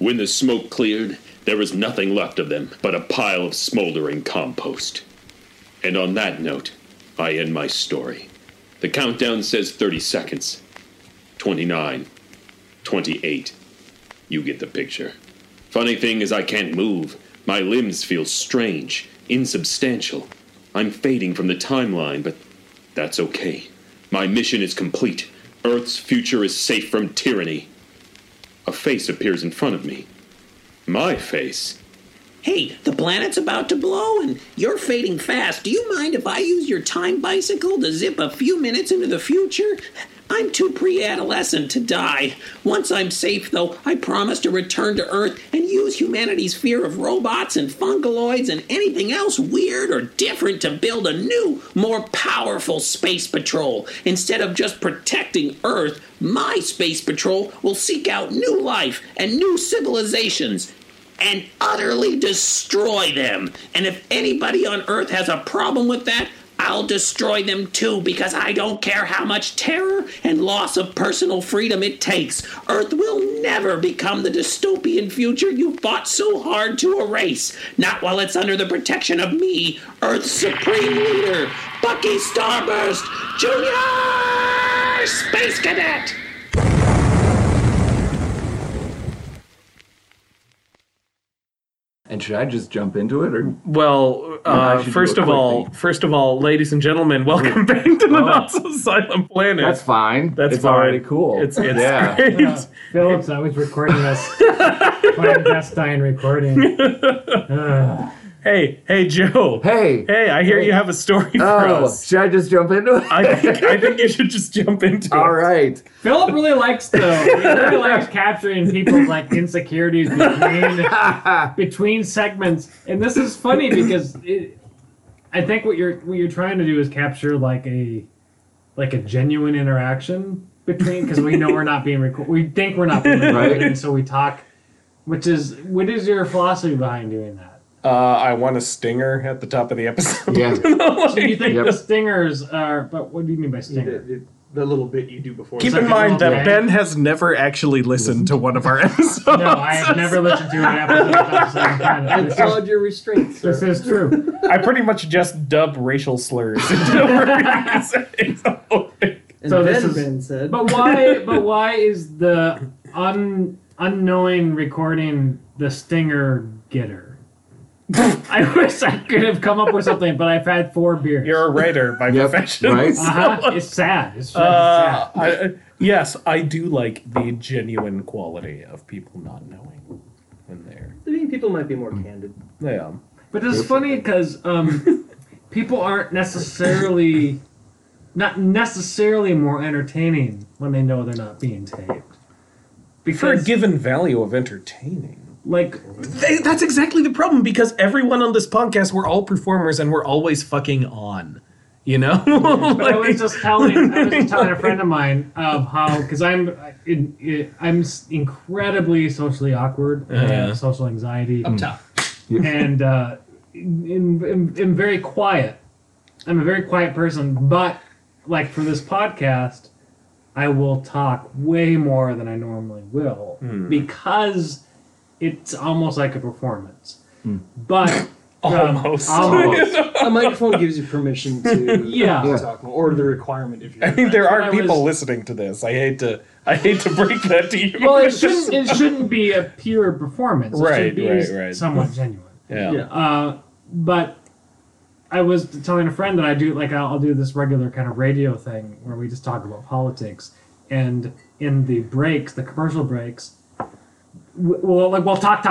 When the smoke cleared, there was nothing left of them but a pile of smoldering compost. And on that note, I end my story. The countdown says 30 seconds. 29. 28. You get the picture. Funny thing is I can't move. My limbs feel strange, insubstantial. I'm fading from the timeline, but that's okay. My mission is complete. Earth's future is safe from tyranny. A face appears in front of me. My face. Hey, the planet's about to blow and you're fading fast. Do you mind if I use your time bicycle to zip a few minutes into the future? I'm too pre-adolescent to die. Once I'm safe, though, I promise to return to Earth and use humanity's fear of robots and fungaloids and anything else weird or different to build a new, more powerful space patrol. Instead of just protecting Earth, my space patrol will seek out new life and new civilizations and utterly destroy them. And if anybody on Earth has a problem with that, I'll destroy them too, because I don't care how much terror and loss of personal freedom it takes. Earth will never become the dystopian future you fought so hard to erase. Not while it's under the protection of me, Earth's supreme leader, Bucky Starburst, Junior Space Cadet! And should I just jump into it, or well, first of all, ladies and gentlemen, welcome back to the Not-So-Silent Planet. That's fine. It's fine. Already cool. It's great. Yeah. Philip's always recording us clandestine recording. Hey, Joe. Hey, I hear you have a story for us. Should I just jump into it? I think you should just jump into it. All right. Philip really likes capturing people's insecurities between segments, and this is funny because I think what you're trying to do is capture a genuine interaction between, because we know we're not being recorded. We think we're not being recorded, and so we talk. What is your philosophy behind doing that? I want a stinger at the top of the episode. Yeah. So you think the stingers are... But what do you mean by stinger? The little bit you do before. Keep in mind that Ben has never actually listened to one of our episodes. No, I have never listened to an episode. It's all your restraints, sir. This is true. I pretty much just dub racial slurs into what we're Ben said. But why is the unknowing recording the stinger getter? I wish I could have come up with something, but I've had 4 beers. You're a writer by profession. Right? Uh-huh. It's sad. It's sad. I do like the genuine quality of people not knowing in there. I mean, people might be more candid. Yeah. But this is funny because people aren't not necessarily more entertaining when they know they're not being taped. Because for a given value of entertaining. Like, that's exactly the problem, because everyone on this podcast, we're all performers and we're always fucking on, you know? Like, I was just telling a friend of mine of how, because I'm incredibly socially awkward and social anxiety. I'm tough. And I'm very quiet. I'm a very quiet person, but like for this podcast, I will talk way more than I normally will because it's almost like a performance. But almost. A microphone gives you permission to talk more, or the requirement if you're there are people listening to this. I hate to break that to you. Well, it shouldn't be a pure performance. It should be somewhat genuine. Yeah. But I was telling a friend that I'll do this regular kind of radio thing where we just talk about politics, and in the breaks, the commercial breaks, we'll talk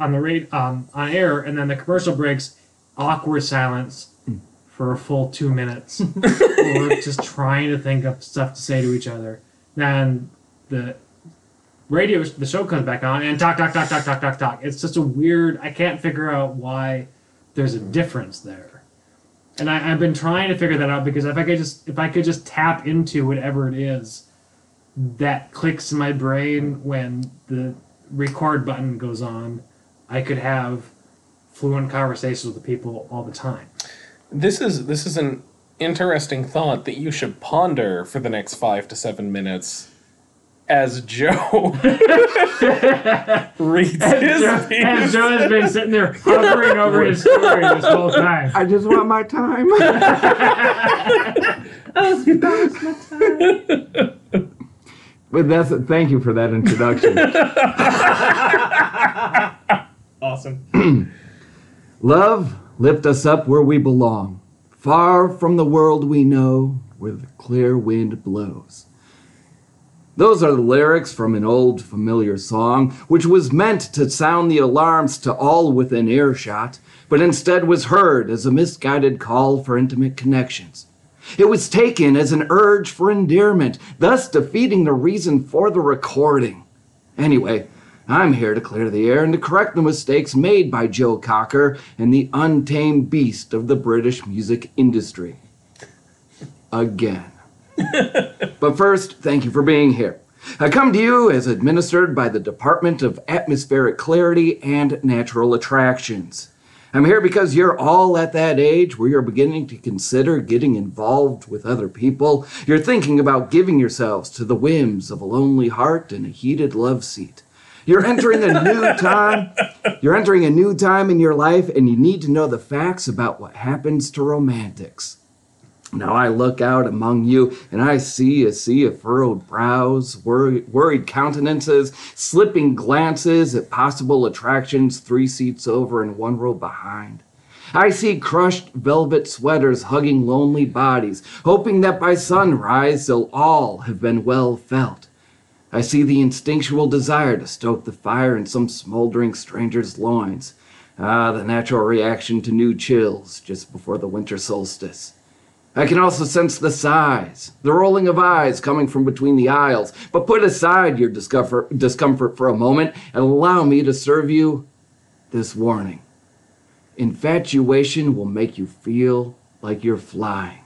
on the on air, and then the commercial breaks, awkward silence for a full 2 minutes. We're just trying to think of stuff to say to each other. Then the show comes back on and talk. It's just a weird. I can't figure out why. There's a difference there, and I've been trying to figure that out, because if I could just tap into whatever it is that clicks in my brain when the record button goes on, I could have fluent conversations with the people all the time. This is an interesting thought that you should ponder for the next 5 to 7 minutes. As Joe reads as Joe has been sitting there hovering over his story this whole time. I just want my time. That was my time. But thank you for that introduction. Awesome. Love, lift us up where we belong, far from the world we know, where the clear wind blows. Those are the lyrics from an old familiar song, which was meant to sound the alarms to all within earshot, but instead was heard as a misguided call for intimate connections. It was taken as an urge for endearment, thus defeating the reason for the recording. Anyway, I'm here to clear the air and to correct the mistakes made by Joe Cocker and the untamed beast of the British music industry. Again. But first, thank you for being here. I come to you as administered by the Department of Atmospheric Clarity and Natural Attractions. I'm here because you're all at that age where you're beginning to consider getting involved with other people. You're thinking about giving yourselves to the whims of a lonely heart and a heated love seat. You're entering a new time. You're entering a new time in your life, and you need to know the facts about what happens to romantics. Now I look out among you, and I see a sea of furrowed brows, worried countenances, slipping glances at possible attractions 3 seats over and 1 row behind. I see crushed velvet sweaters hugging lonely bodies, hoping that by sunrise they'll all have been well felt. I see the instinctual desire to stoke the fire in some smoldering stranger's loins. The natural reaction to new chills just before the winter solstice. I can also sense the sighs, the rolling of eyes coming from between the aisles. But put aside your discomfort for a moment and allow me to serve you this warning. Infatuation will make you feel like you're flying.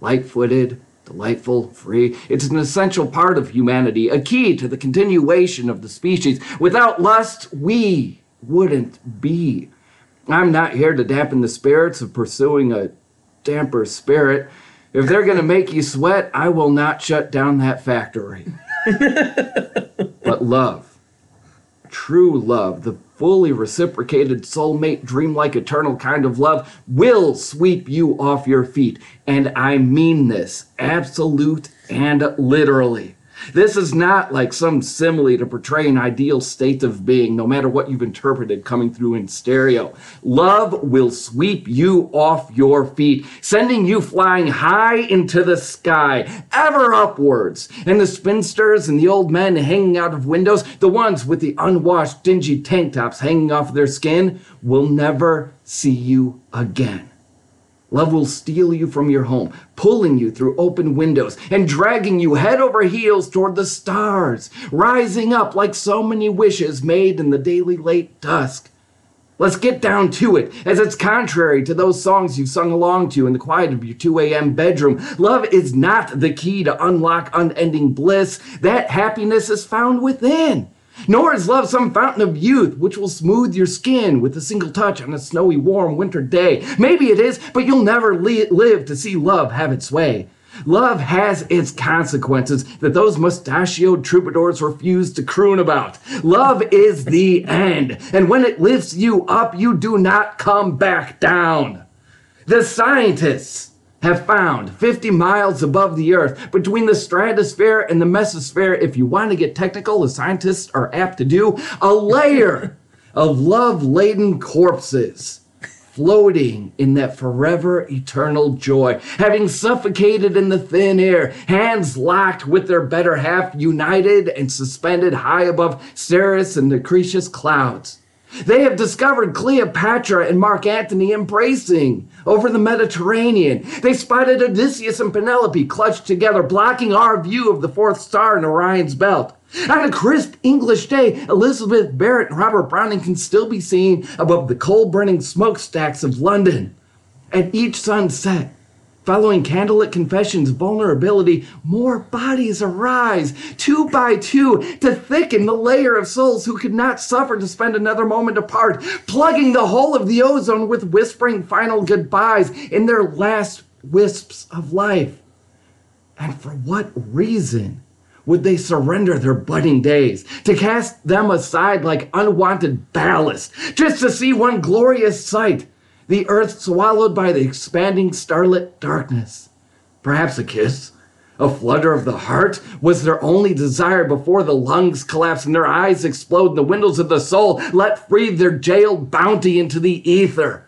Light-footed, delightful, free. It's an essential part of humanity, a key to the continuation of the species. Without lust, we wouldn't be. I'm not here to dampen the spirits of pursuing a damper spirit. If they're going to make you sweat, I will not shut down that factory. But love, true love, the fully reciprocated soulmate, dreamlike, eternal kind of love will sweep you off your feet. And I mean this, absolute and literally. This is not like some simile to portray an ideal state of being, no matter what you've interpreted coming through in stereo. Love will sweep you off your feet, sending you flying high into the sky, ever upwards. And the spinsters and the old men hanging out of windows, the ones with the unwashed, dingy tank tops hanging off their skin, will never see you again. Love will steal you from your home, pulling you through open windows and dragging you head over heels toward the stars, rising up like so many wishes made in the daily late dusk. Let's get down to it, as it's contrary to those songs you've sung along to in the quiet of your 2 a.m. bedroom. Love is not the key to unlock unending bliss. That happiness is found within. Nor is love some fountain of youth which will smooth your skin with a single touch on a snowy, warm winter day. Maybe it is, but you'll never live to see love have its way. Love has its consequences that those mustachioed troubadours refuse to croon about. Love is the end, and when it lifts you up, you do not come back down. The scientists have found 50 miles above the earth, between the stratosphere and the mesosphere, if you want to get technical, as scientists are apt to do, a layer of love-laden corpses floating in that forever eternal joy, having suffocated in the thin air, hands locked with their better half, united and suspended high above Ceres and Lucretius clouds. They have discovered Cleopatra and Mark Antony embracing over the Mediterranean. They spotted Odysseus and Penelope clutched together, blocking our view of the fourth star in Orion's belt. On a crisp English day, Elizabeth Barrett and Robert Browning can still be seen above the coal-burning smokestacks of London. At each sunset, following candlelit confessions of vulnerability, more bodies arise, 2 by 2, to thicken the layer of souls who could not suffer to spend another moment apart, plugging the whole of the ozone with whispering final goodbyes in their last wisps of life. And for what reason would they surrender their budding days, to cast them aside like unwanted ballast, just to see one glorious sight, the earth swallowed by the expanding starlit darkness? Perhaps a kiss, a flutter of the heart, was their only desire before the lungs collapse and their eyes explode and the windows of the soul let free their jailed bounty into the ether.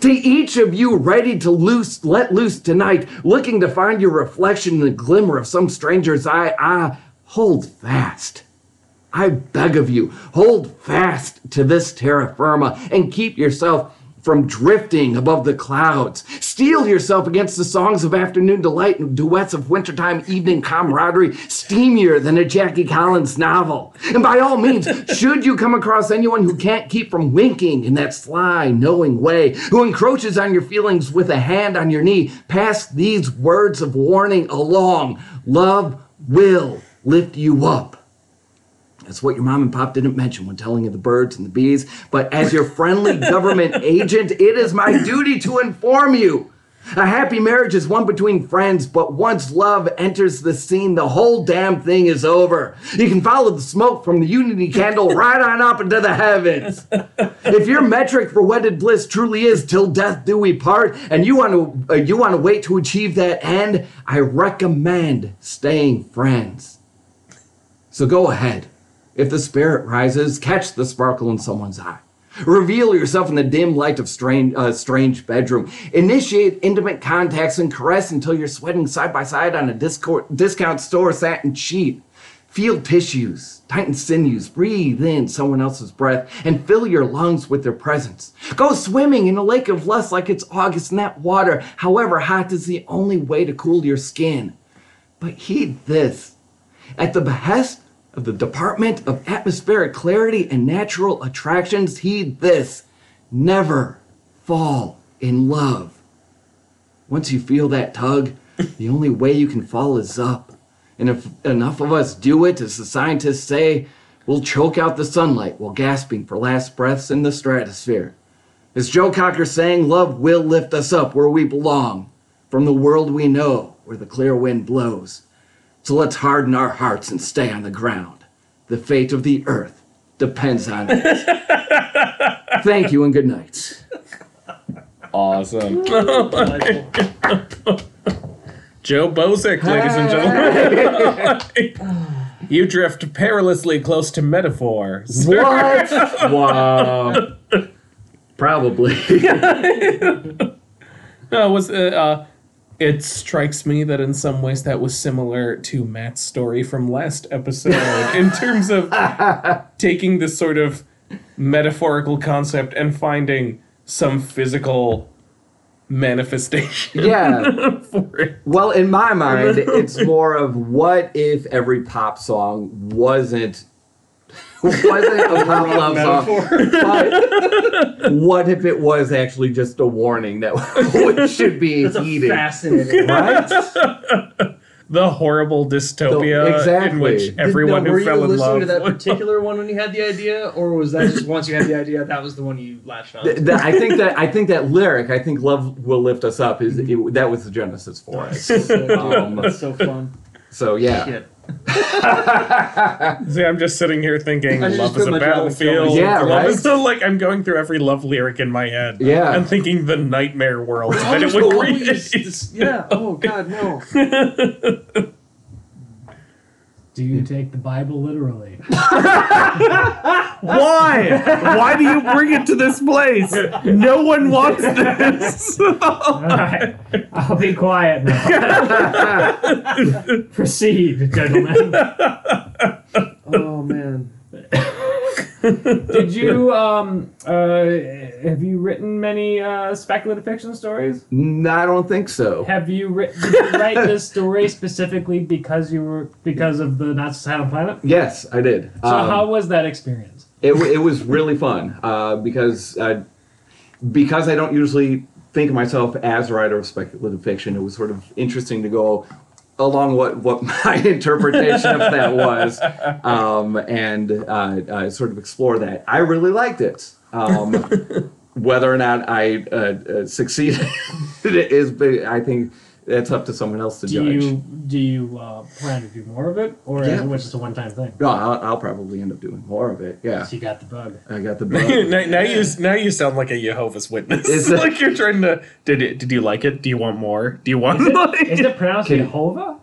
To each of you ready to let loose tonight, looking to find your reflection in the glimmer of some stranger's eye, ah, hold fast. I beg of you, hold fast to this terra firma and keep yourself from drifting above the clouds. Steel yourself against the songs of afternoon delight and duets of wintertime evening camaraderie, steamier than a Jackie Collins novel. And by all means, should you come across anyone who can't keep from winking in that sly, knowing way, who encroaches on your feelings with a hand on your knee, pass these words of warning along. Love will lift you up. That's what your mom and pop didn't mention when telling you the birds and the bees. But as your friendly government agent, it is my duty to inform you. A happy marriage is one between friends, but once love enters the scene, the whole damn thing is over. You can follow the smoke from the unity candle right on up into the heavens. If your metric for wedded bliss truly is till death do we part, and you want to wait to achieve that end, I recommend staying friends. So go ahead. If the spirit rises, catch the sparkle in someone's eye. Reveal yourself in the dim light of strange bedroom. Initiate intimate contacts and caress until you're sweating side by side on a discount store satin sheet. Feel tissues, tighten sinews, breathe in someone else's breath, and fill your lungs with their presence. Go swimming in a lake of lust like it's August, and that water, however hot, is the only way to cool your skin. But heed this. At the behest of the Department of Atmospheric Clarity and Natural Attractions, heed this. Never fall in love. Once you feel that tug, the only way you can fall is up. And if enough of us do it, as the scientists say, we'll choke out the sunlight while gasping for last breaths in the stratosphere. As Joe Cocker sang, love will lift us up where we belong, from the world we know where the clear wind blows. So let's harden our hearts and stay on the ground. The fate of the earth depends on it. Thank you and good night. Awesome. Joe Bozic, ladies and gentlemen. You drift perilously close to metaphor. Sir. What? Wow. Probably. No, it was... It strikes me that in some ways that was similar to Matt's story from last episode in terms of taking this sort of metaphorical concept and finding some physical manifestation. Yeah. For it. Well, in my mind, it's more of what if every pop song wasn't a pop love song, but what if it was actually just a warning that what should be heeded? That's a fascinating, right? The horrible dystopia in which everyone who fell in love. Were you listening to that particular one when you had the idea, or was that just once you had the idea, that was the one you latched on? I think that lyric, I think love will lift us up, that was the genesis for it. That's so fun. So, yeah. Shit. See, I'm just sitting here thinking love is a battlefield. Yeah, love right? is so, like, I'm going through every love lyric in my head. Yeah. I'm thinking the nightmare world that it would create. Yeah. Oh God, no. Do you take the Bible literally? Why? Why do you bring it to this place? No one wants this. All right. I'll be quiet now. Proceed, gentlemen. Oh, man. Did you, have you written many speculative fiction stories? No, I don't think so. Did you write this story specifically because of the Not-So-Silent Planet? Yes, I did. So how was that experience? It was really fun because I don't usually think of myself as a writer of speculative fiction. It was sort of interesting to go along what my interpretation of that was, and sort of explore that. I really liked it. Whether or not I succeeded is, I think, that's up to someone else to judge. Do you plan to do more of it, or is it just a one-time thing? No, I'll probably end up doing more of it. Yeah, so you got the bug. I got the bug. now you sound like a Jehovah's Witness. It's like you're trying to. Did you like it? Do you want more? Do you want? Is it pronounced Jehovah?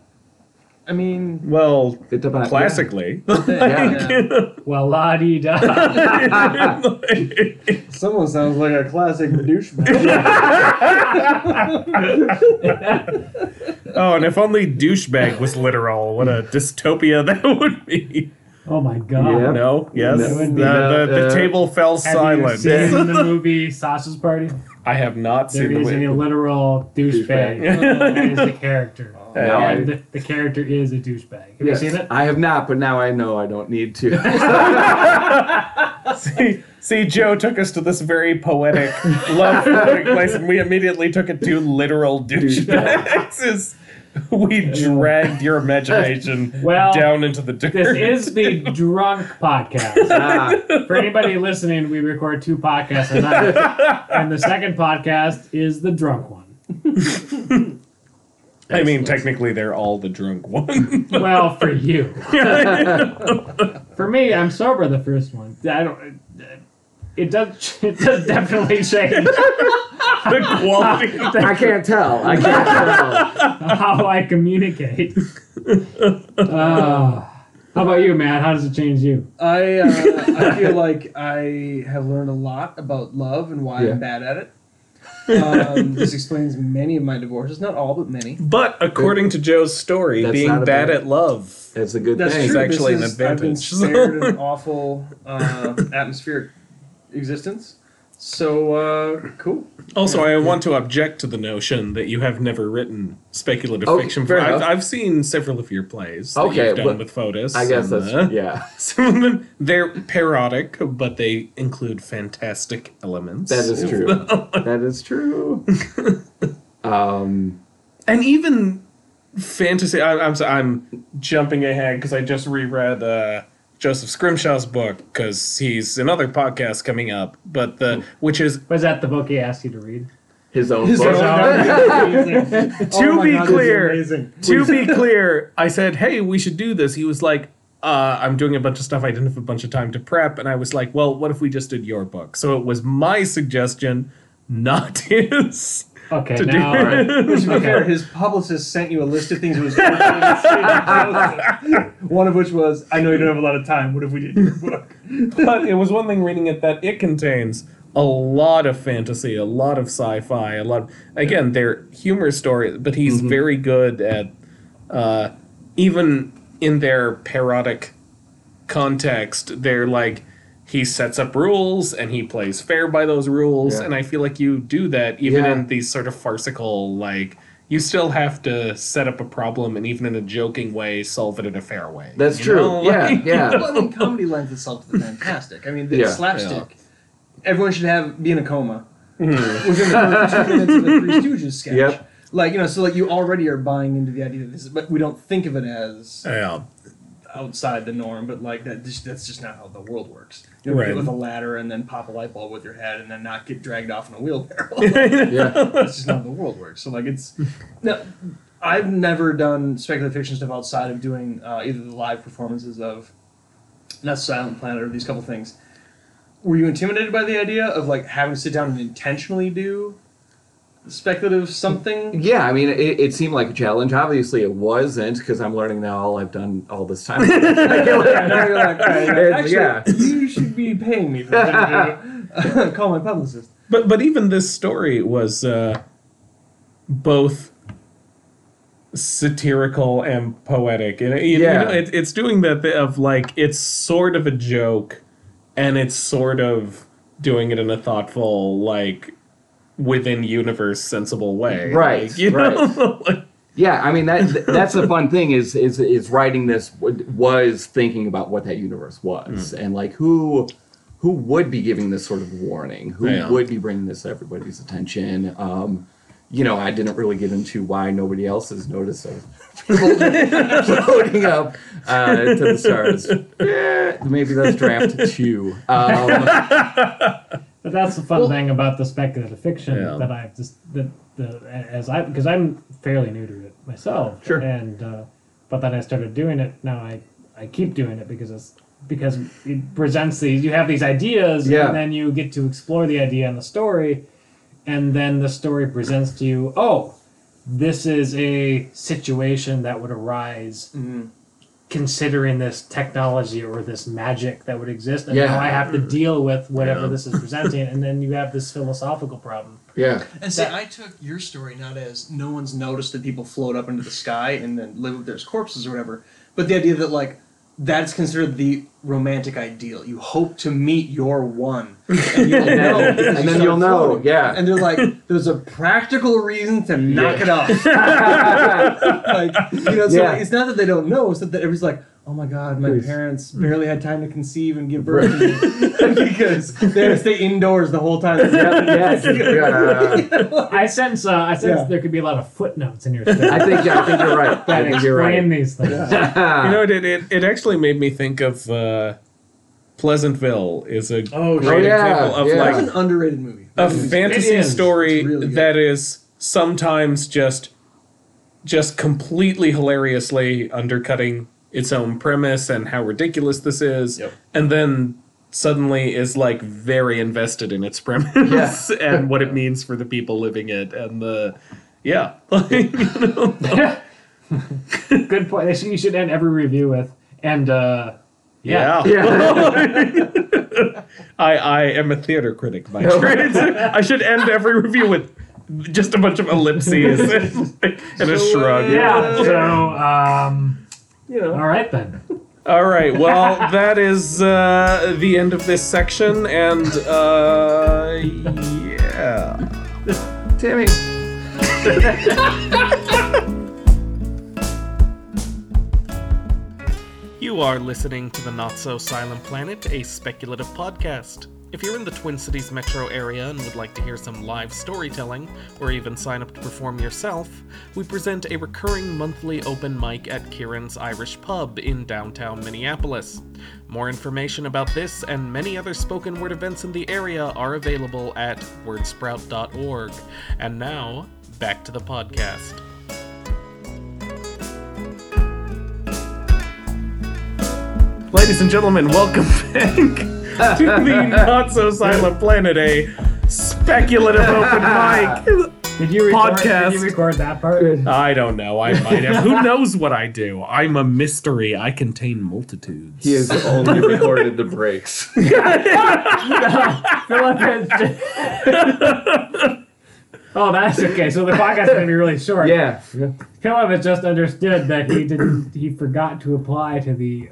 I mean, well, classically. Yeah. Well, la-dee-da. Someone sounds like a classic douchebag. Oh, and if only douchebag was literal, what a dystopia that would be. Oh, my God. Yep. No, yes. The table fell silent. Have you seen the movie Sausage Party? I have not seen the movie. There is a literal douchebag. That is the character. And the character is a douchebag. Have you seen it? I have not, but now I know I don't need to. See, Joe took us to this very poetic, love-loving place, and we immediately took it to literal douchebags. We dragged your imagination down into the dirt. This is the drunk podcast. For anybody listening, we record two podcasts a night, and the second podcast is the drunk one. I mean, technically, they're all the drunk one. Well, for you. For me, I'm sober the first one. I don't. It does definitely change. The quality. I can't tell how I communicate. How about you, Matt? How does it change you? I feel like I have learned a lot about love and why I'm bad at it. This explains many of my divorces, not all, but many. But according to Joe's story, being bad at love is a good thing. It's actually an advantage. I've been spared an awful atmospheric existence. So, cool. Also, I want to object to the notion that you have never written speculative fiction. I've seen several of your plays that you've done with Fotis. I guess that's, some of them, they're parodic, but they include fantastic elements. That is true. That is true. And even fantasy, I'm jumping ahead because I just reread Joseph Scrimshaw's book, because he's another podcast coming up, but was that the book he asked you to read? His own book. To be clear, I said, "Hey, we should do this." He was like, "I'm doing a bunch of stuff. I didn't have a bunch of time to prep," and I was like, "Well, what if we just did your book?" So it was my suggestion, not his. Okay, to be fair, his publicist sent you a list of things that was one of which was, I know you don't have a lot of time, what if we did your book? But it was one thing reading it that it contains a lot of fantasy, a lot of sci-fi, again, they're humor stories, but he's very good at, even in their parodic context, they're like, he sets up rules and he plays fair by those rules. Yeah. And I feel like you do that even in these sort of farcical, like, you still have to set up a problem and even in a joking way, solve it in a fair way. That's true. Know? Yeah, like, yeah. Well, I mean, comedy lends itself to the fantastic. I mean, the slapstick, everyone should be in a coma. Mm-hmm. Within the first 2 minutes of the Three Stooges sketch. Yep. Like, you know, so like you already are buying into the idea that this is, but we don't think of it as outside the norm, but like that's just not how the world works. You know, right. With a ladder and then pop a light bulb with your head and then not get dragged off in a wheelbarrow. Like, that's just not how the world works. So like I've never done speculative fiction stuff outside of doing either the live performances of Not-So-Silent Planet or these couple things. Were you intimidated by the idea of like having to sit down and intentionally do speculative something? Yeah, I mean, it seemed like a challenge. Obviously, it wasn't, because I'm learning now all I've done all this time. Now you're like, actually, you should be paying me for that. Call my publicist. But even this story was both satirical and poetic, and you know, it's doing that of like it's sort of a joke. And it's sort of doing it in a thoughtful, like, within-universe sensible way. Right, like, you know? Like, yeah, I mean, that's the fun thing is writing this was thinking about what that universe was. Mm. And, like, who would be giving this sort of warning? Who would be bringing this to everybody's attention? You know, I didn't really get into why nobody else has noticed of people floating up to the stars. Maybe that's draft 2. But that's the fun thing about the speculative fiction that I've just because I'm fairly new to it myself. Sure. And but then I started doing it. Now I keep doing it because it presents these. You have these ideas, and then you get to explore the idea in the story. And then the story presents to you, oh, this is a situation that would arise considering this technology or this magic that would exist. And now I have to deal with whatever this is presenting. And then you have this philosophical problem. Yeah. And see, I took your story not as no one's noticed that people float up into the sky and then live with their corpses or whatever, but the idea that, like, that's considered the romantic ideal. You hope to meet your one. And you'll know. And then you'll know, And they're like, there's a practical reason to knock it off. Like, you know, so like, it's not that they don't know, it's that everybody's like, oh my God, my parents barely had time to conceive and give birth to me. Because they had to stay indoors the whole time. I sense there could be a lot of footnotes in your story. I think you're right. I think you're right. These things. Yeah. You know, it actually made me think of Pleasantville is a great example of like an underrated movie. A fantasy story really that is sometimes just completely hilariously undercutting its own premise and how ridiculous this is, and then suddenly is like very invested in its premise and what it means for the people living it and Good point. You should end every review with I am a theater critic by trade. I should end every review with just a bunch of ellipses and a shrug. Yeah. You know. All right, then. All right. Well, that is the end of this section. And, Timmy. You are listening to the Not-So-Silent Planet, a speculative podcast. If you're in the Twin Cities metro area and would like to hear some live storytelling, or even sign up to perform yourself, we present a recurring monthly open mic at Kieran's Irish Pub in downtown Minneapolis. More information about this and many other spoken word events in the area are available at wordsprout.org. And now, back to the podcast. Ladies and gentlemen, welcome back to the Not-So-Silent Planet, a speculative open mic podcast. Did you record that part? I don't know. I might have. Who knows what I do? I'm a mystery. I contain multitudes. He has only recorded the breaks. Philip has Oh, that's okay. So the podcast's going to be really short. Yeah. Kellevis just understood that he forgot to apply to the...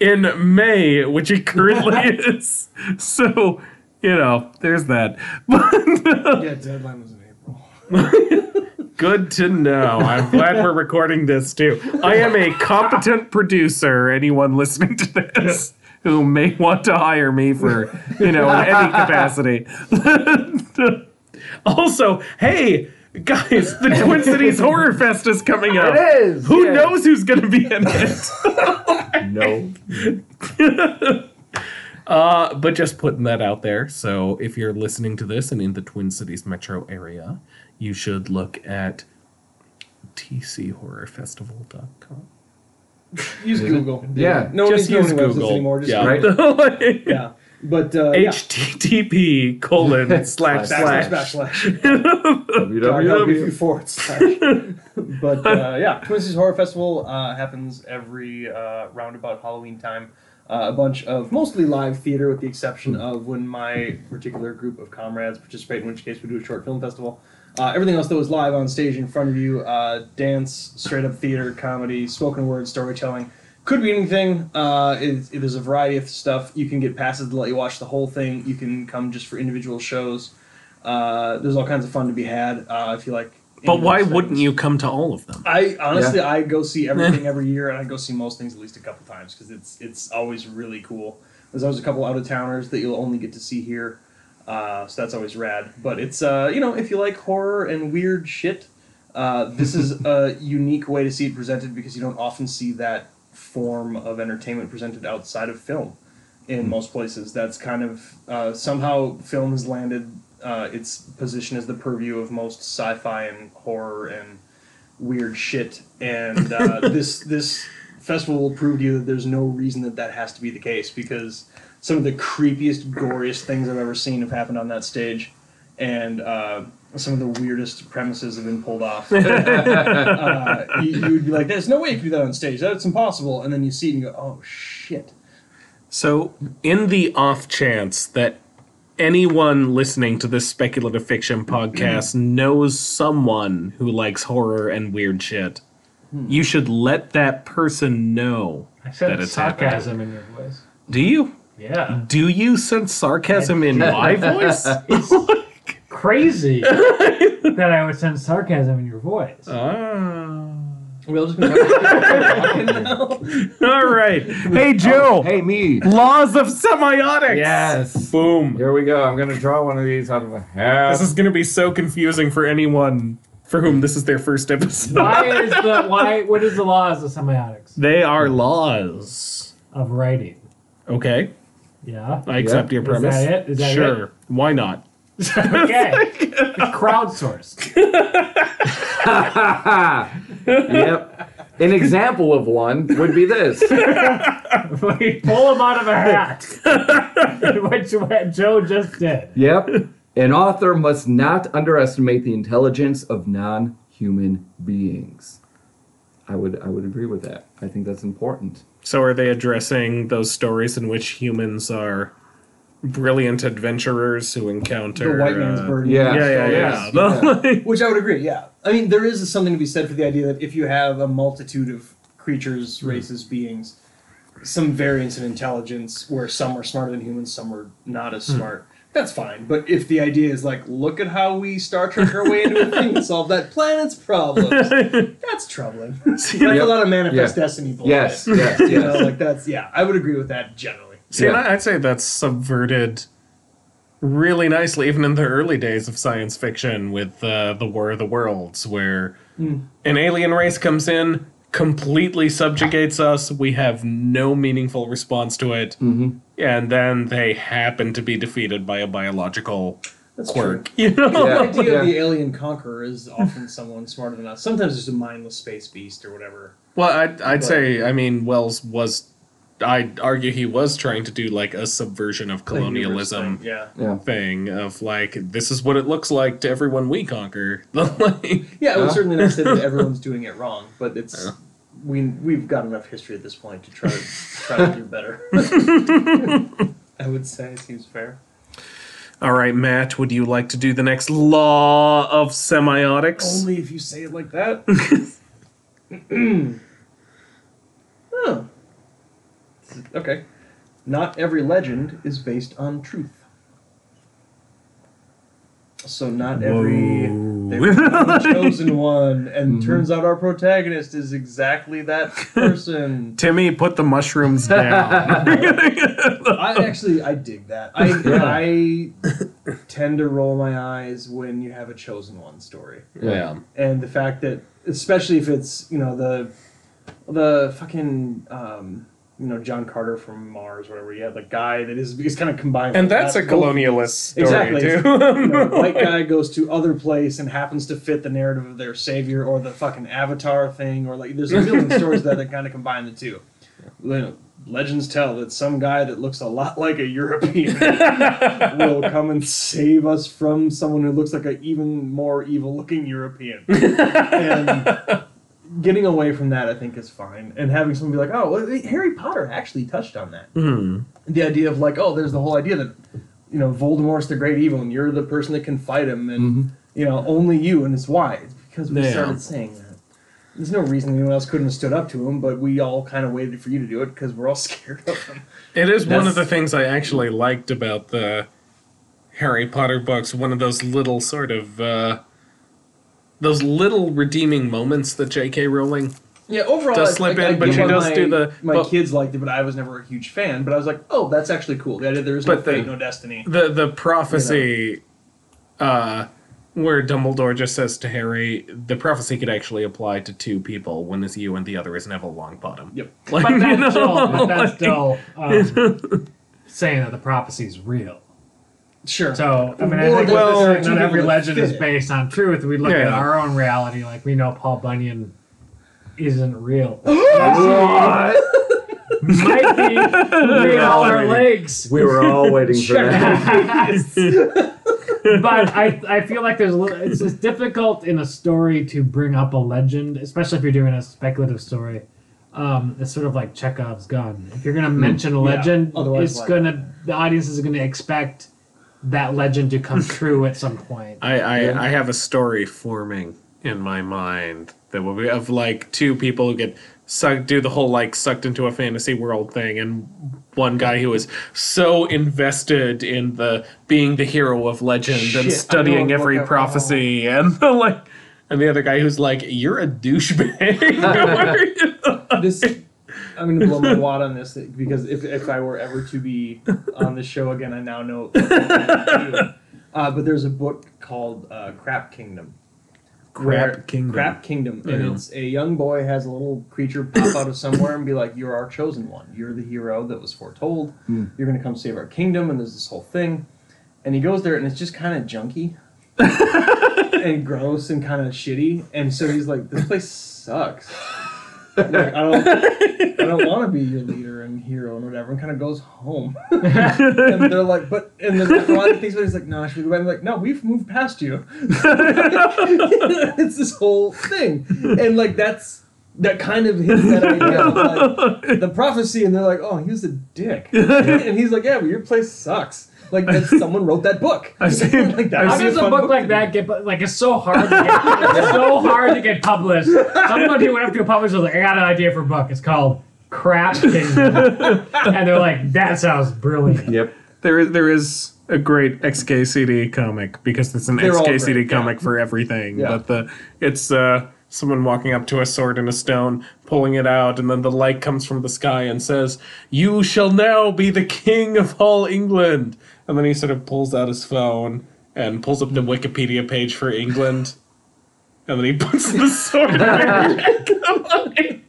in May, which he currently is. So, you know, there's that. Yeah, deadline was in April. Good to know. I'm glad we're recording this, too. I am a competent producer, anyone listening to this. Who may want to hire me for, you know, in any capacity. Also, hey, guys, the Twin Cities Horror Fest is coming up. It is. Who knows who's going to be in it? No. But just putting that out there. So if you're listening to this and in the Twin Cities metro area, you should look at tchorrorfestival.com. Use Google. Yeah. No one uses Google anymore. Just Google. Yeah. But HTTP colon // www.forward/. But yeah, Twin Cities Horror Festival happens every roundabout Halloween time. A bunch of mostly live theater, with the exception of when my particular group of comrades participate, in which case we do a short film festival. Everything else that was live on stage in front of you, dance, straight-up theater, comedy, spoken word, storytelling. Could be anything. There's a variety of stuff. You can get passes to let you watch the whole thing. You can come just for individual shows. There's all kinds of fun to be had if you like. But why wouldn't you come to all of them? I go see everything every year, and I go see most things at least a couple times because it's always really cool. There's always a couple out-of-towners that you'll only get to see here. So that's always rad. But it's, you know, if you like horror and weird shit, this is a unique way to see it presented because you don't often see that form of entertainment presented outside of film in most places. That's kind of, somehow film has landed its position as the purview of most sci-fi and horror and weird shit. And this festival will prove to you that there's no reason that that has to be the case because... Some of the creepiest, goriest things I've ever seen have happened on that stage, and some of the weirdest premises have been pulled off. You would be like, there's no way you could do that on stage. That's impossible. And then you see it and you go, oh, shit. So in the off chance that anyone listening to this speculative fiction podcast knows someone who likes horror and weird shit, you should let that person know that it's sarcasm happening. In your voice. Do you? Yeah. Do you sense sarcasm in my voice? It's crazy that I would sense sarcasm in your voice. We'll just be talking. All right. Hey, Joe. Oh, hey, me. Laws of semiotics. Yes. Boom. Here we go. I'm going to draw one of these out of a hat. This is going to be so confusing for anyone for whom this is their first episode. What is the laws of semiotics? They are laws of writing. Okay. Yeah. I accept your premise. Is that it? Is that sure. It? Why not? Okay. It's crowdsourced. Yep. An example of one would be this. We pull him out of a hat, which Joe just did. Yep. An author must not underestimate the intelligence of non-human beings. I would agree with that. I think that's important. So are they addressing those stories in which humans are brilliant adventurers who encounter... The white man's burden. Yeah. Which I would agree, yeah. I mean, there is something to be said for the idea that if you have a multitude of creatures, races, beings, some variance in intelligence where some are smarter than humans, some are not as smart, that's fine. But if the idea is like, look at how we Star Trek our way into a thing and solve that planet's problems, that's troubling. Like a lot of Manifest Destiny bullshit. Yes. You know, like that's, I would agree with that generally. See, and I'd say that's subverted really nicely, even in the early days of science fiction with the War of the Worlds, where an alien race comes in, completely subjugates us. We have no meaningful response to it. Mm-hmm. And then they happen to be defeated by a biological quirk. True. You know? Yeah. The idea of the alien conqueror is often someone smarter than us. Sometimes it's a mindless space beast or whatever. Well, I'd say, I mean, Wells was... I'd argue he was trying to do, like, a subversion of colonialism thing of, like, this is what it looks like to everyone we conquer. It would certainly not say that everyone's doing it wrong, but it's... Yeah. We've got enough history at this point to try to do better. I would say it seems fair. All right, Matt, would you like to do the next law of semiotics? Only if you say it like that. Oh. Okay. Not every legend is based on truth. So not every... They were the chosen one, and turns out our protagonist is exactly that person. Timmy, put the mushrooms down. I dig that. I tend to roll my eyes when you have a chosen one story. Yeah. And the fact that, especially if it's, you know, the fucking... you know, John Carter from Mars, whatever. Yeah, the guy that is kind of combined. And that's a colonialist story, exactly, too. You know, the white guy goes to other place and happens to fit the narrative of their savior, or the fucking Avatar thing, or like there's a million stories that kind of combine the two. You know, legends tell that some guy that looks a lot like a European will come and save us from someone who looks like an even more evil-looking European. And... getting away from that, I think, is fine. And having someone be like, oh, well, Harry Potter actually touched on that. Mm. The idea of, like, oh, there's the whole idea that, you know, Voldemort's the great evil, and you're the person that can fight him, and, you know, only you, and it's why. It's because we started saying that. There's no reason anyone else couldn't have stood up to him, but we all kind of waited for you to do it because we're all scared of him. It is one of the things I actually liked about the Harry Potter books, one of those little sort of... those little redeeming moments that J.K. Rowling does slip in, but she does do the... My kids liked it, but I was never a huge fan, but I was like, oh, that's actually cool. The idea there is no fate, no destiny. The prophecy, you know? Where Dumbledore just says to Harry, the prophecy could actually apply to two people. One is you and the other is Neville Longbottom. Yep. Like, but that's still saying that the prophecy is real. Sure. So, I mean, I think not every legend is based on truth. We look at our own reality. Like, we know Paul Bunyan isn't real. What? Might be real our legs. We were all waiting for that. But I feel like there's a little... It's just difficult in a story to bring up a legend, especially if you're doing a speculative story. It's sort of like Chekhov's gun. If you're going to mention a legend, the audience is going to expect... that legend to come true at some point. I have a story forming in my mind that will be of like two people who get sucked, do the whole like sucked into a fantasy world thing, and one guy who is so invested in the being the hero of legend and studying every prophecy, and like, and the other guy who's like, you're a douchebag. I'm going to blow my wad on this because if I were ever to be on the show again, I now know. But there's a book called Crap Kingdom. Crap Kingdom. And it's a young boy has a little creature pop out of somewhere and be like, you're our chosen one. You're the hero that was foretold. You're going to come save our kingdom. And there's this whole thing. And he goes there and it's just kind of junky and gross and kind of shitty. And so he's like, this place sucks. Like, I don't want to be your leader and hero and whatever, and kind of goes home. And they're like, but, and then a lot of things, he's like, no, should we go back? And they're like, no, we've moved past you. It's this whole thing. And like, that kind of hits that idea of like, the prophecy, and they're like, oh, he was a dick. And he's like, yeah, well, your place sucks. Like, that someone wrote that book. I've seen, like, that. How does a book like that get... Like, it's so hard to get... It's so hard to get published. Somebody went up to a publisher and was like, I got an idea for a book. It's called Crap Kingdom. And they're like, that sounds brilliant. Yep. There is a great XKCD comic, because it's an XKCD comic for everything. Yeah. But it's someone walking up to a sword and a stone, pulling it out, and then the light comes from the sky and says, you shall now be the king of all England. And then he sort of pulls out his phone and pulls up the Wikipedia page for England. And then he puts the sword back. It's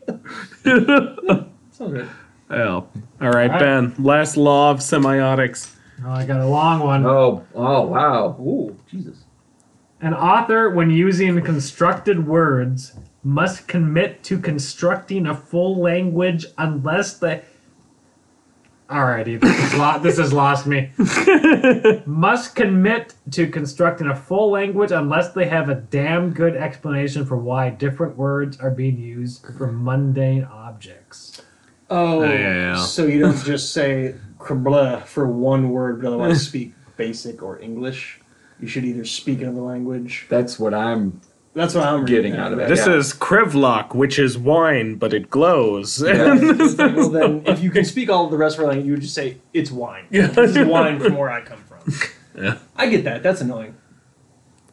all good. Oh. All right, Ben. Last law of semiotics. Oh, I got a long one. Oh wow. Ooh, Jesus. An author, when using constructed words, must commit to constructing a full language unless they... Alrighty, this has lost me. Must commit to constructing a full language unless they have a damn good explanation for why different words are being used for mundane objects. Oh, so you don't just say "kabla" for one word, but otherwise speak basic or English. You should either speak another language. That's what I'm getting out of it. This is Krivlok, which is wine, but it glows. Yeah. Well, then, if you can speak all of the rest of our language, you would just say, it's wine. Yeah. This is wine from where I come from. Yeah. I get that. That's annoying.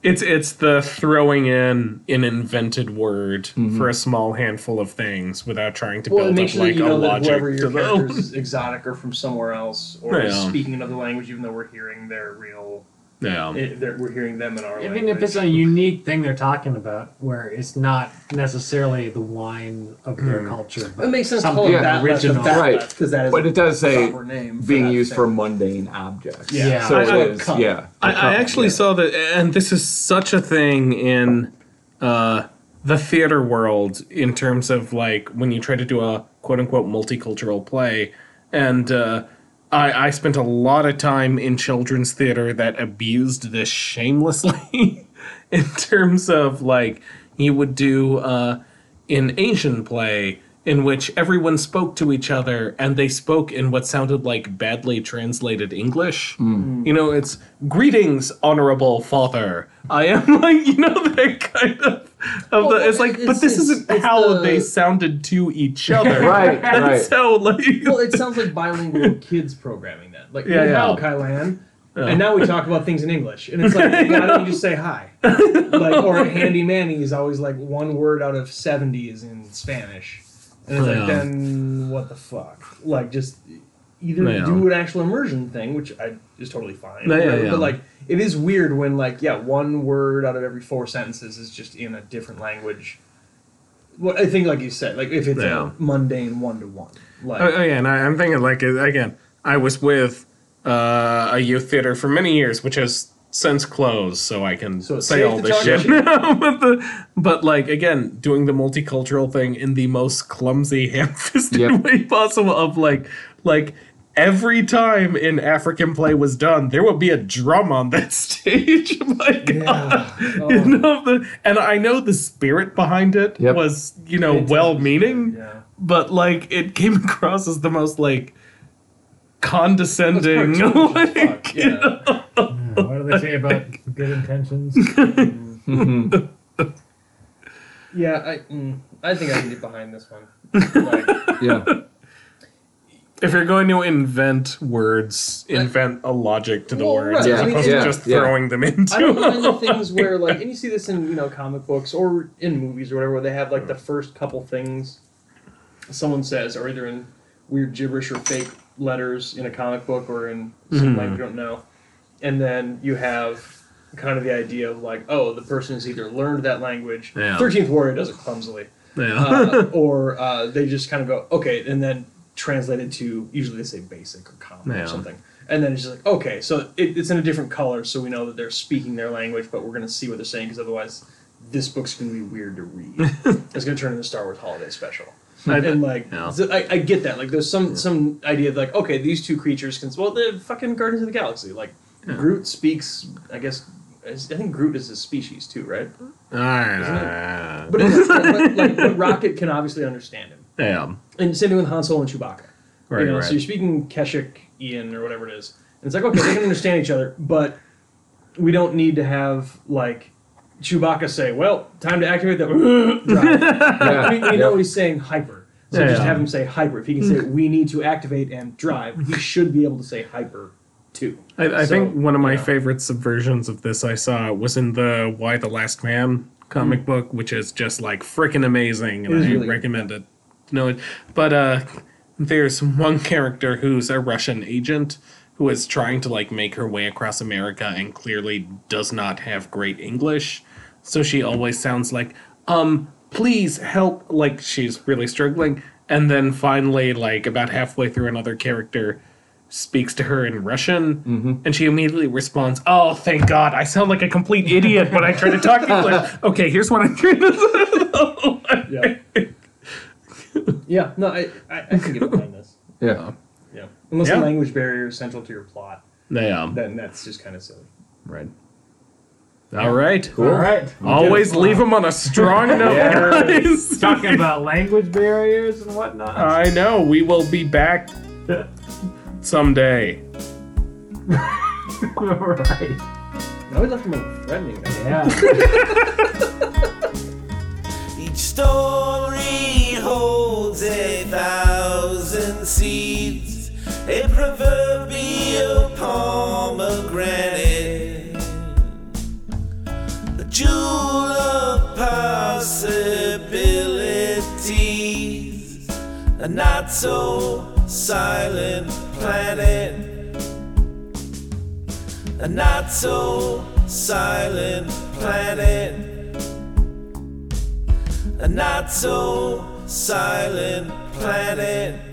It's the throwing in an invented word for a small handful of things without trying to build up like a logic to them. Whoever your character is exotic or from somewhere else, or is speaking another language, even though we're hearing their real... Yeah, we're hearing them in our language. Even if it's a unique thing they're talking about, where it's not necessarily the wine of their culture. But it makes sense to call it that original, right? Because that is. But it does say being used for mundane objects. Yeah, yeah. So I actually saw that, and this is such a thing in the theater world in terms of like when you try to do a quote unquote multicultural play, and. I spent a lot of time in children's theater that abused this shamelessly in terms of, like, you would do an Asian play in which everyone spoke to each other and they spoke in what sounded like badly translated English. Mm. You know, it's, greetings, honorable father. I am like, you know, that kind of well, it's like, but this isn't how they sounded to each other. Right, and right. So, like... Well, it sounds like bilingual kids programming that. Like, wow, Kylan. Oh. And now we talk about things in English. And it's like, why don't you just say hi? Like, or Handy Manny is always like one word out of 70 is in Spanish. And it's like, then what the fuck? Like, just either do an actual immersion thing, which is totally fine. But, like, it is weird when, like, one word out of every four sentences is just in a different language. Well, I think, like you said, like, if it's a mundane one-to-one. Like, and I'm thinking, like, again, I was with a youth theater for many years, which has since closed, so I can say all this shit now. But, like, again, doing the multicultural thing in the most clumsy, ham-fisted way possible of, like, every time an African play was done, there would be a drum on that stage. Like, you know, and I know the spirit behind it was, you know, well-meaning, but, like, it came across as the most, like, condescending. Like, you know? What do they say about good intentions? Yeah, I think I can get behind this one. Like, if you're going to invent words, invent a logic to the words, right. As opposed to just throwing them into. I don't mind the things where, like, and you see this in, you know, comic books or in movies or whatever, where they have like the first couple things someone says are either in weird gibberish or fake letters in a comic book or in some language you don't know. And then you have kind of the idea of like, oh, the person has either learned that language. 13th Warrior does it clumsily. Or they just kind of go, okay, and then translate it to, usually they say basic or common or something. And then it's just like, okay, so it's in a different color, so we know that they're speaking their language, but we're going to see what they're saying, because otherwise this book's going to be weird to read. It's going to turn into Star Wars Holiday Special. And, like, so I get that. Like, there's some idea of, like, okay, these two creatures can... Well, the fucking Guardians of the Galaxy, like... Groot speaks, I guess, I think Groot is his species too, right? But it's, but Rocket can obviously understand him. And same thing with Han Solo and Chewbacca. Right, you know, right. So you're speaking Keshikian or whatever it is. And it's like, okay, they can understand each other, but we don't need to have, like, Chewbacca say, well, time to activate that drive. We know he's saying hyper. So just have him say hyper. If he can say, we need to activate and drive, he should be able to say hyper. I think one of my favorite subversions of this I saw was in the Why the Last Man comic book, which is just like freaking amazing, and I recommend it. No, but there's one character who's a Russian agent who is trying to like make her way across America and clearly does not have great English, so she always sounds like please help, like she's really struggling, and then finally like about halfway through another character speaks to her in Russian, and she immediately responds, oh, thank God, I sound like a complete idiot when I try to talk to you. Like, okay, here's what I'm trying to say. No, I can get behind this. Unless the language barrier is central to your plot, then that's just kind of silly. Right. All right. Cool. All right. Always leave them on a strong note, guys. Talking about language barriers and whatnot. I know. We will be back someday. Right. I always left them more threatening. Yeah. Each story holds 1,000 seeds, a proverbial pomegranate, a jewel of possibilities, a not-so-silent planet. A not-so-silent planet. A not-so-silent planet.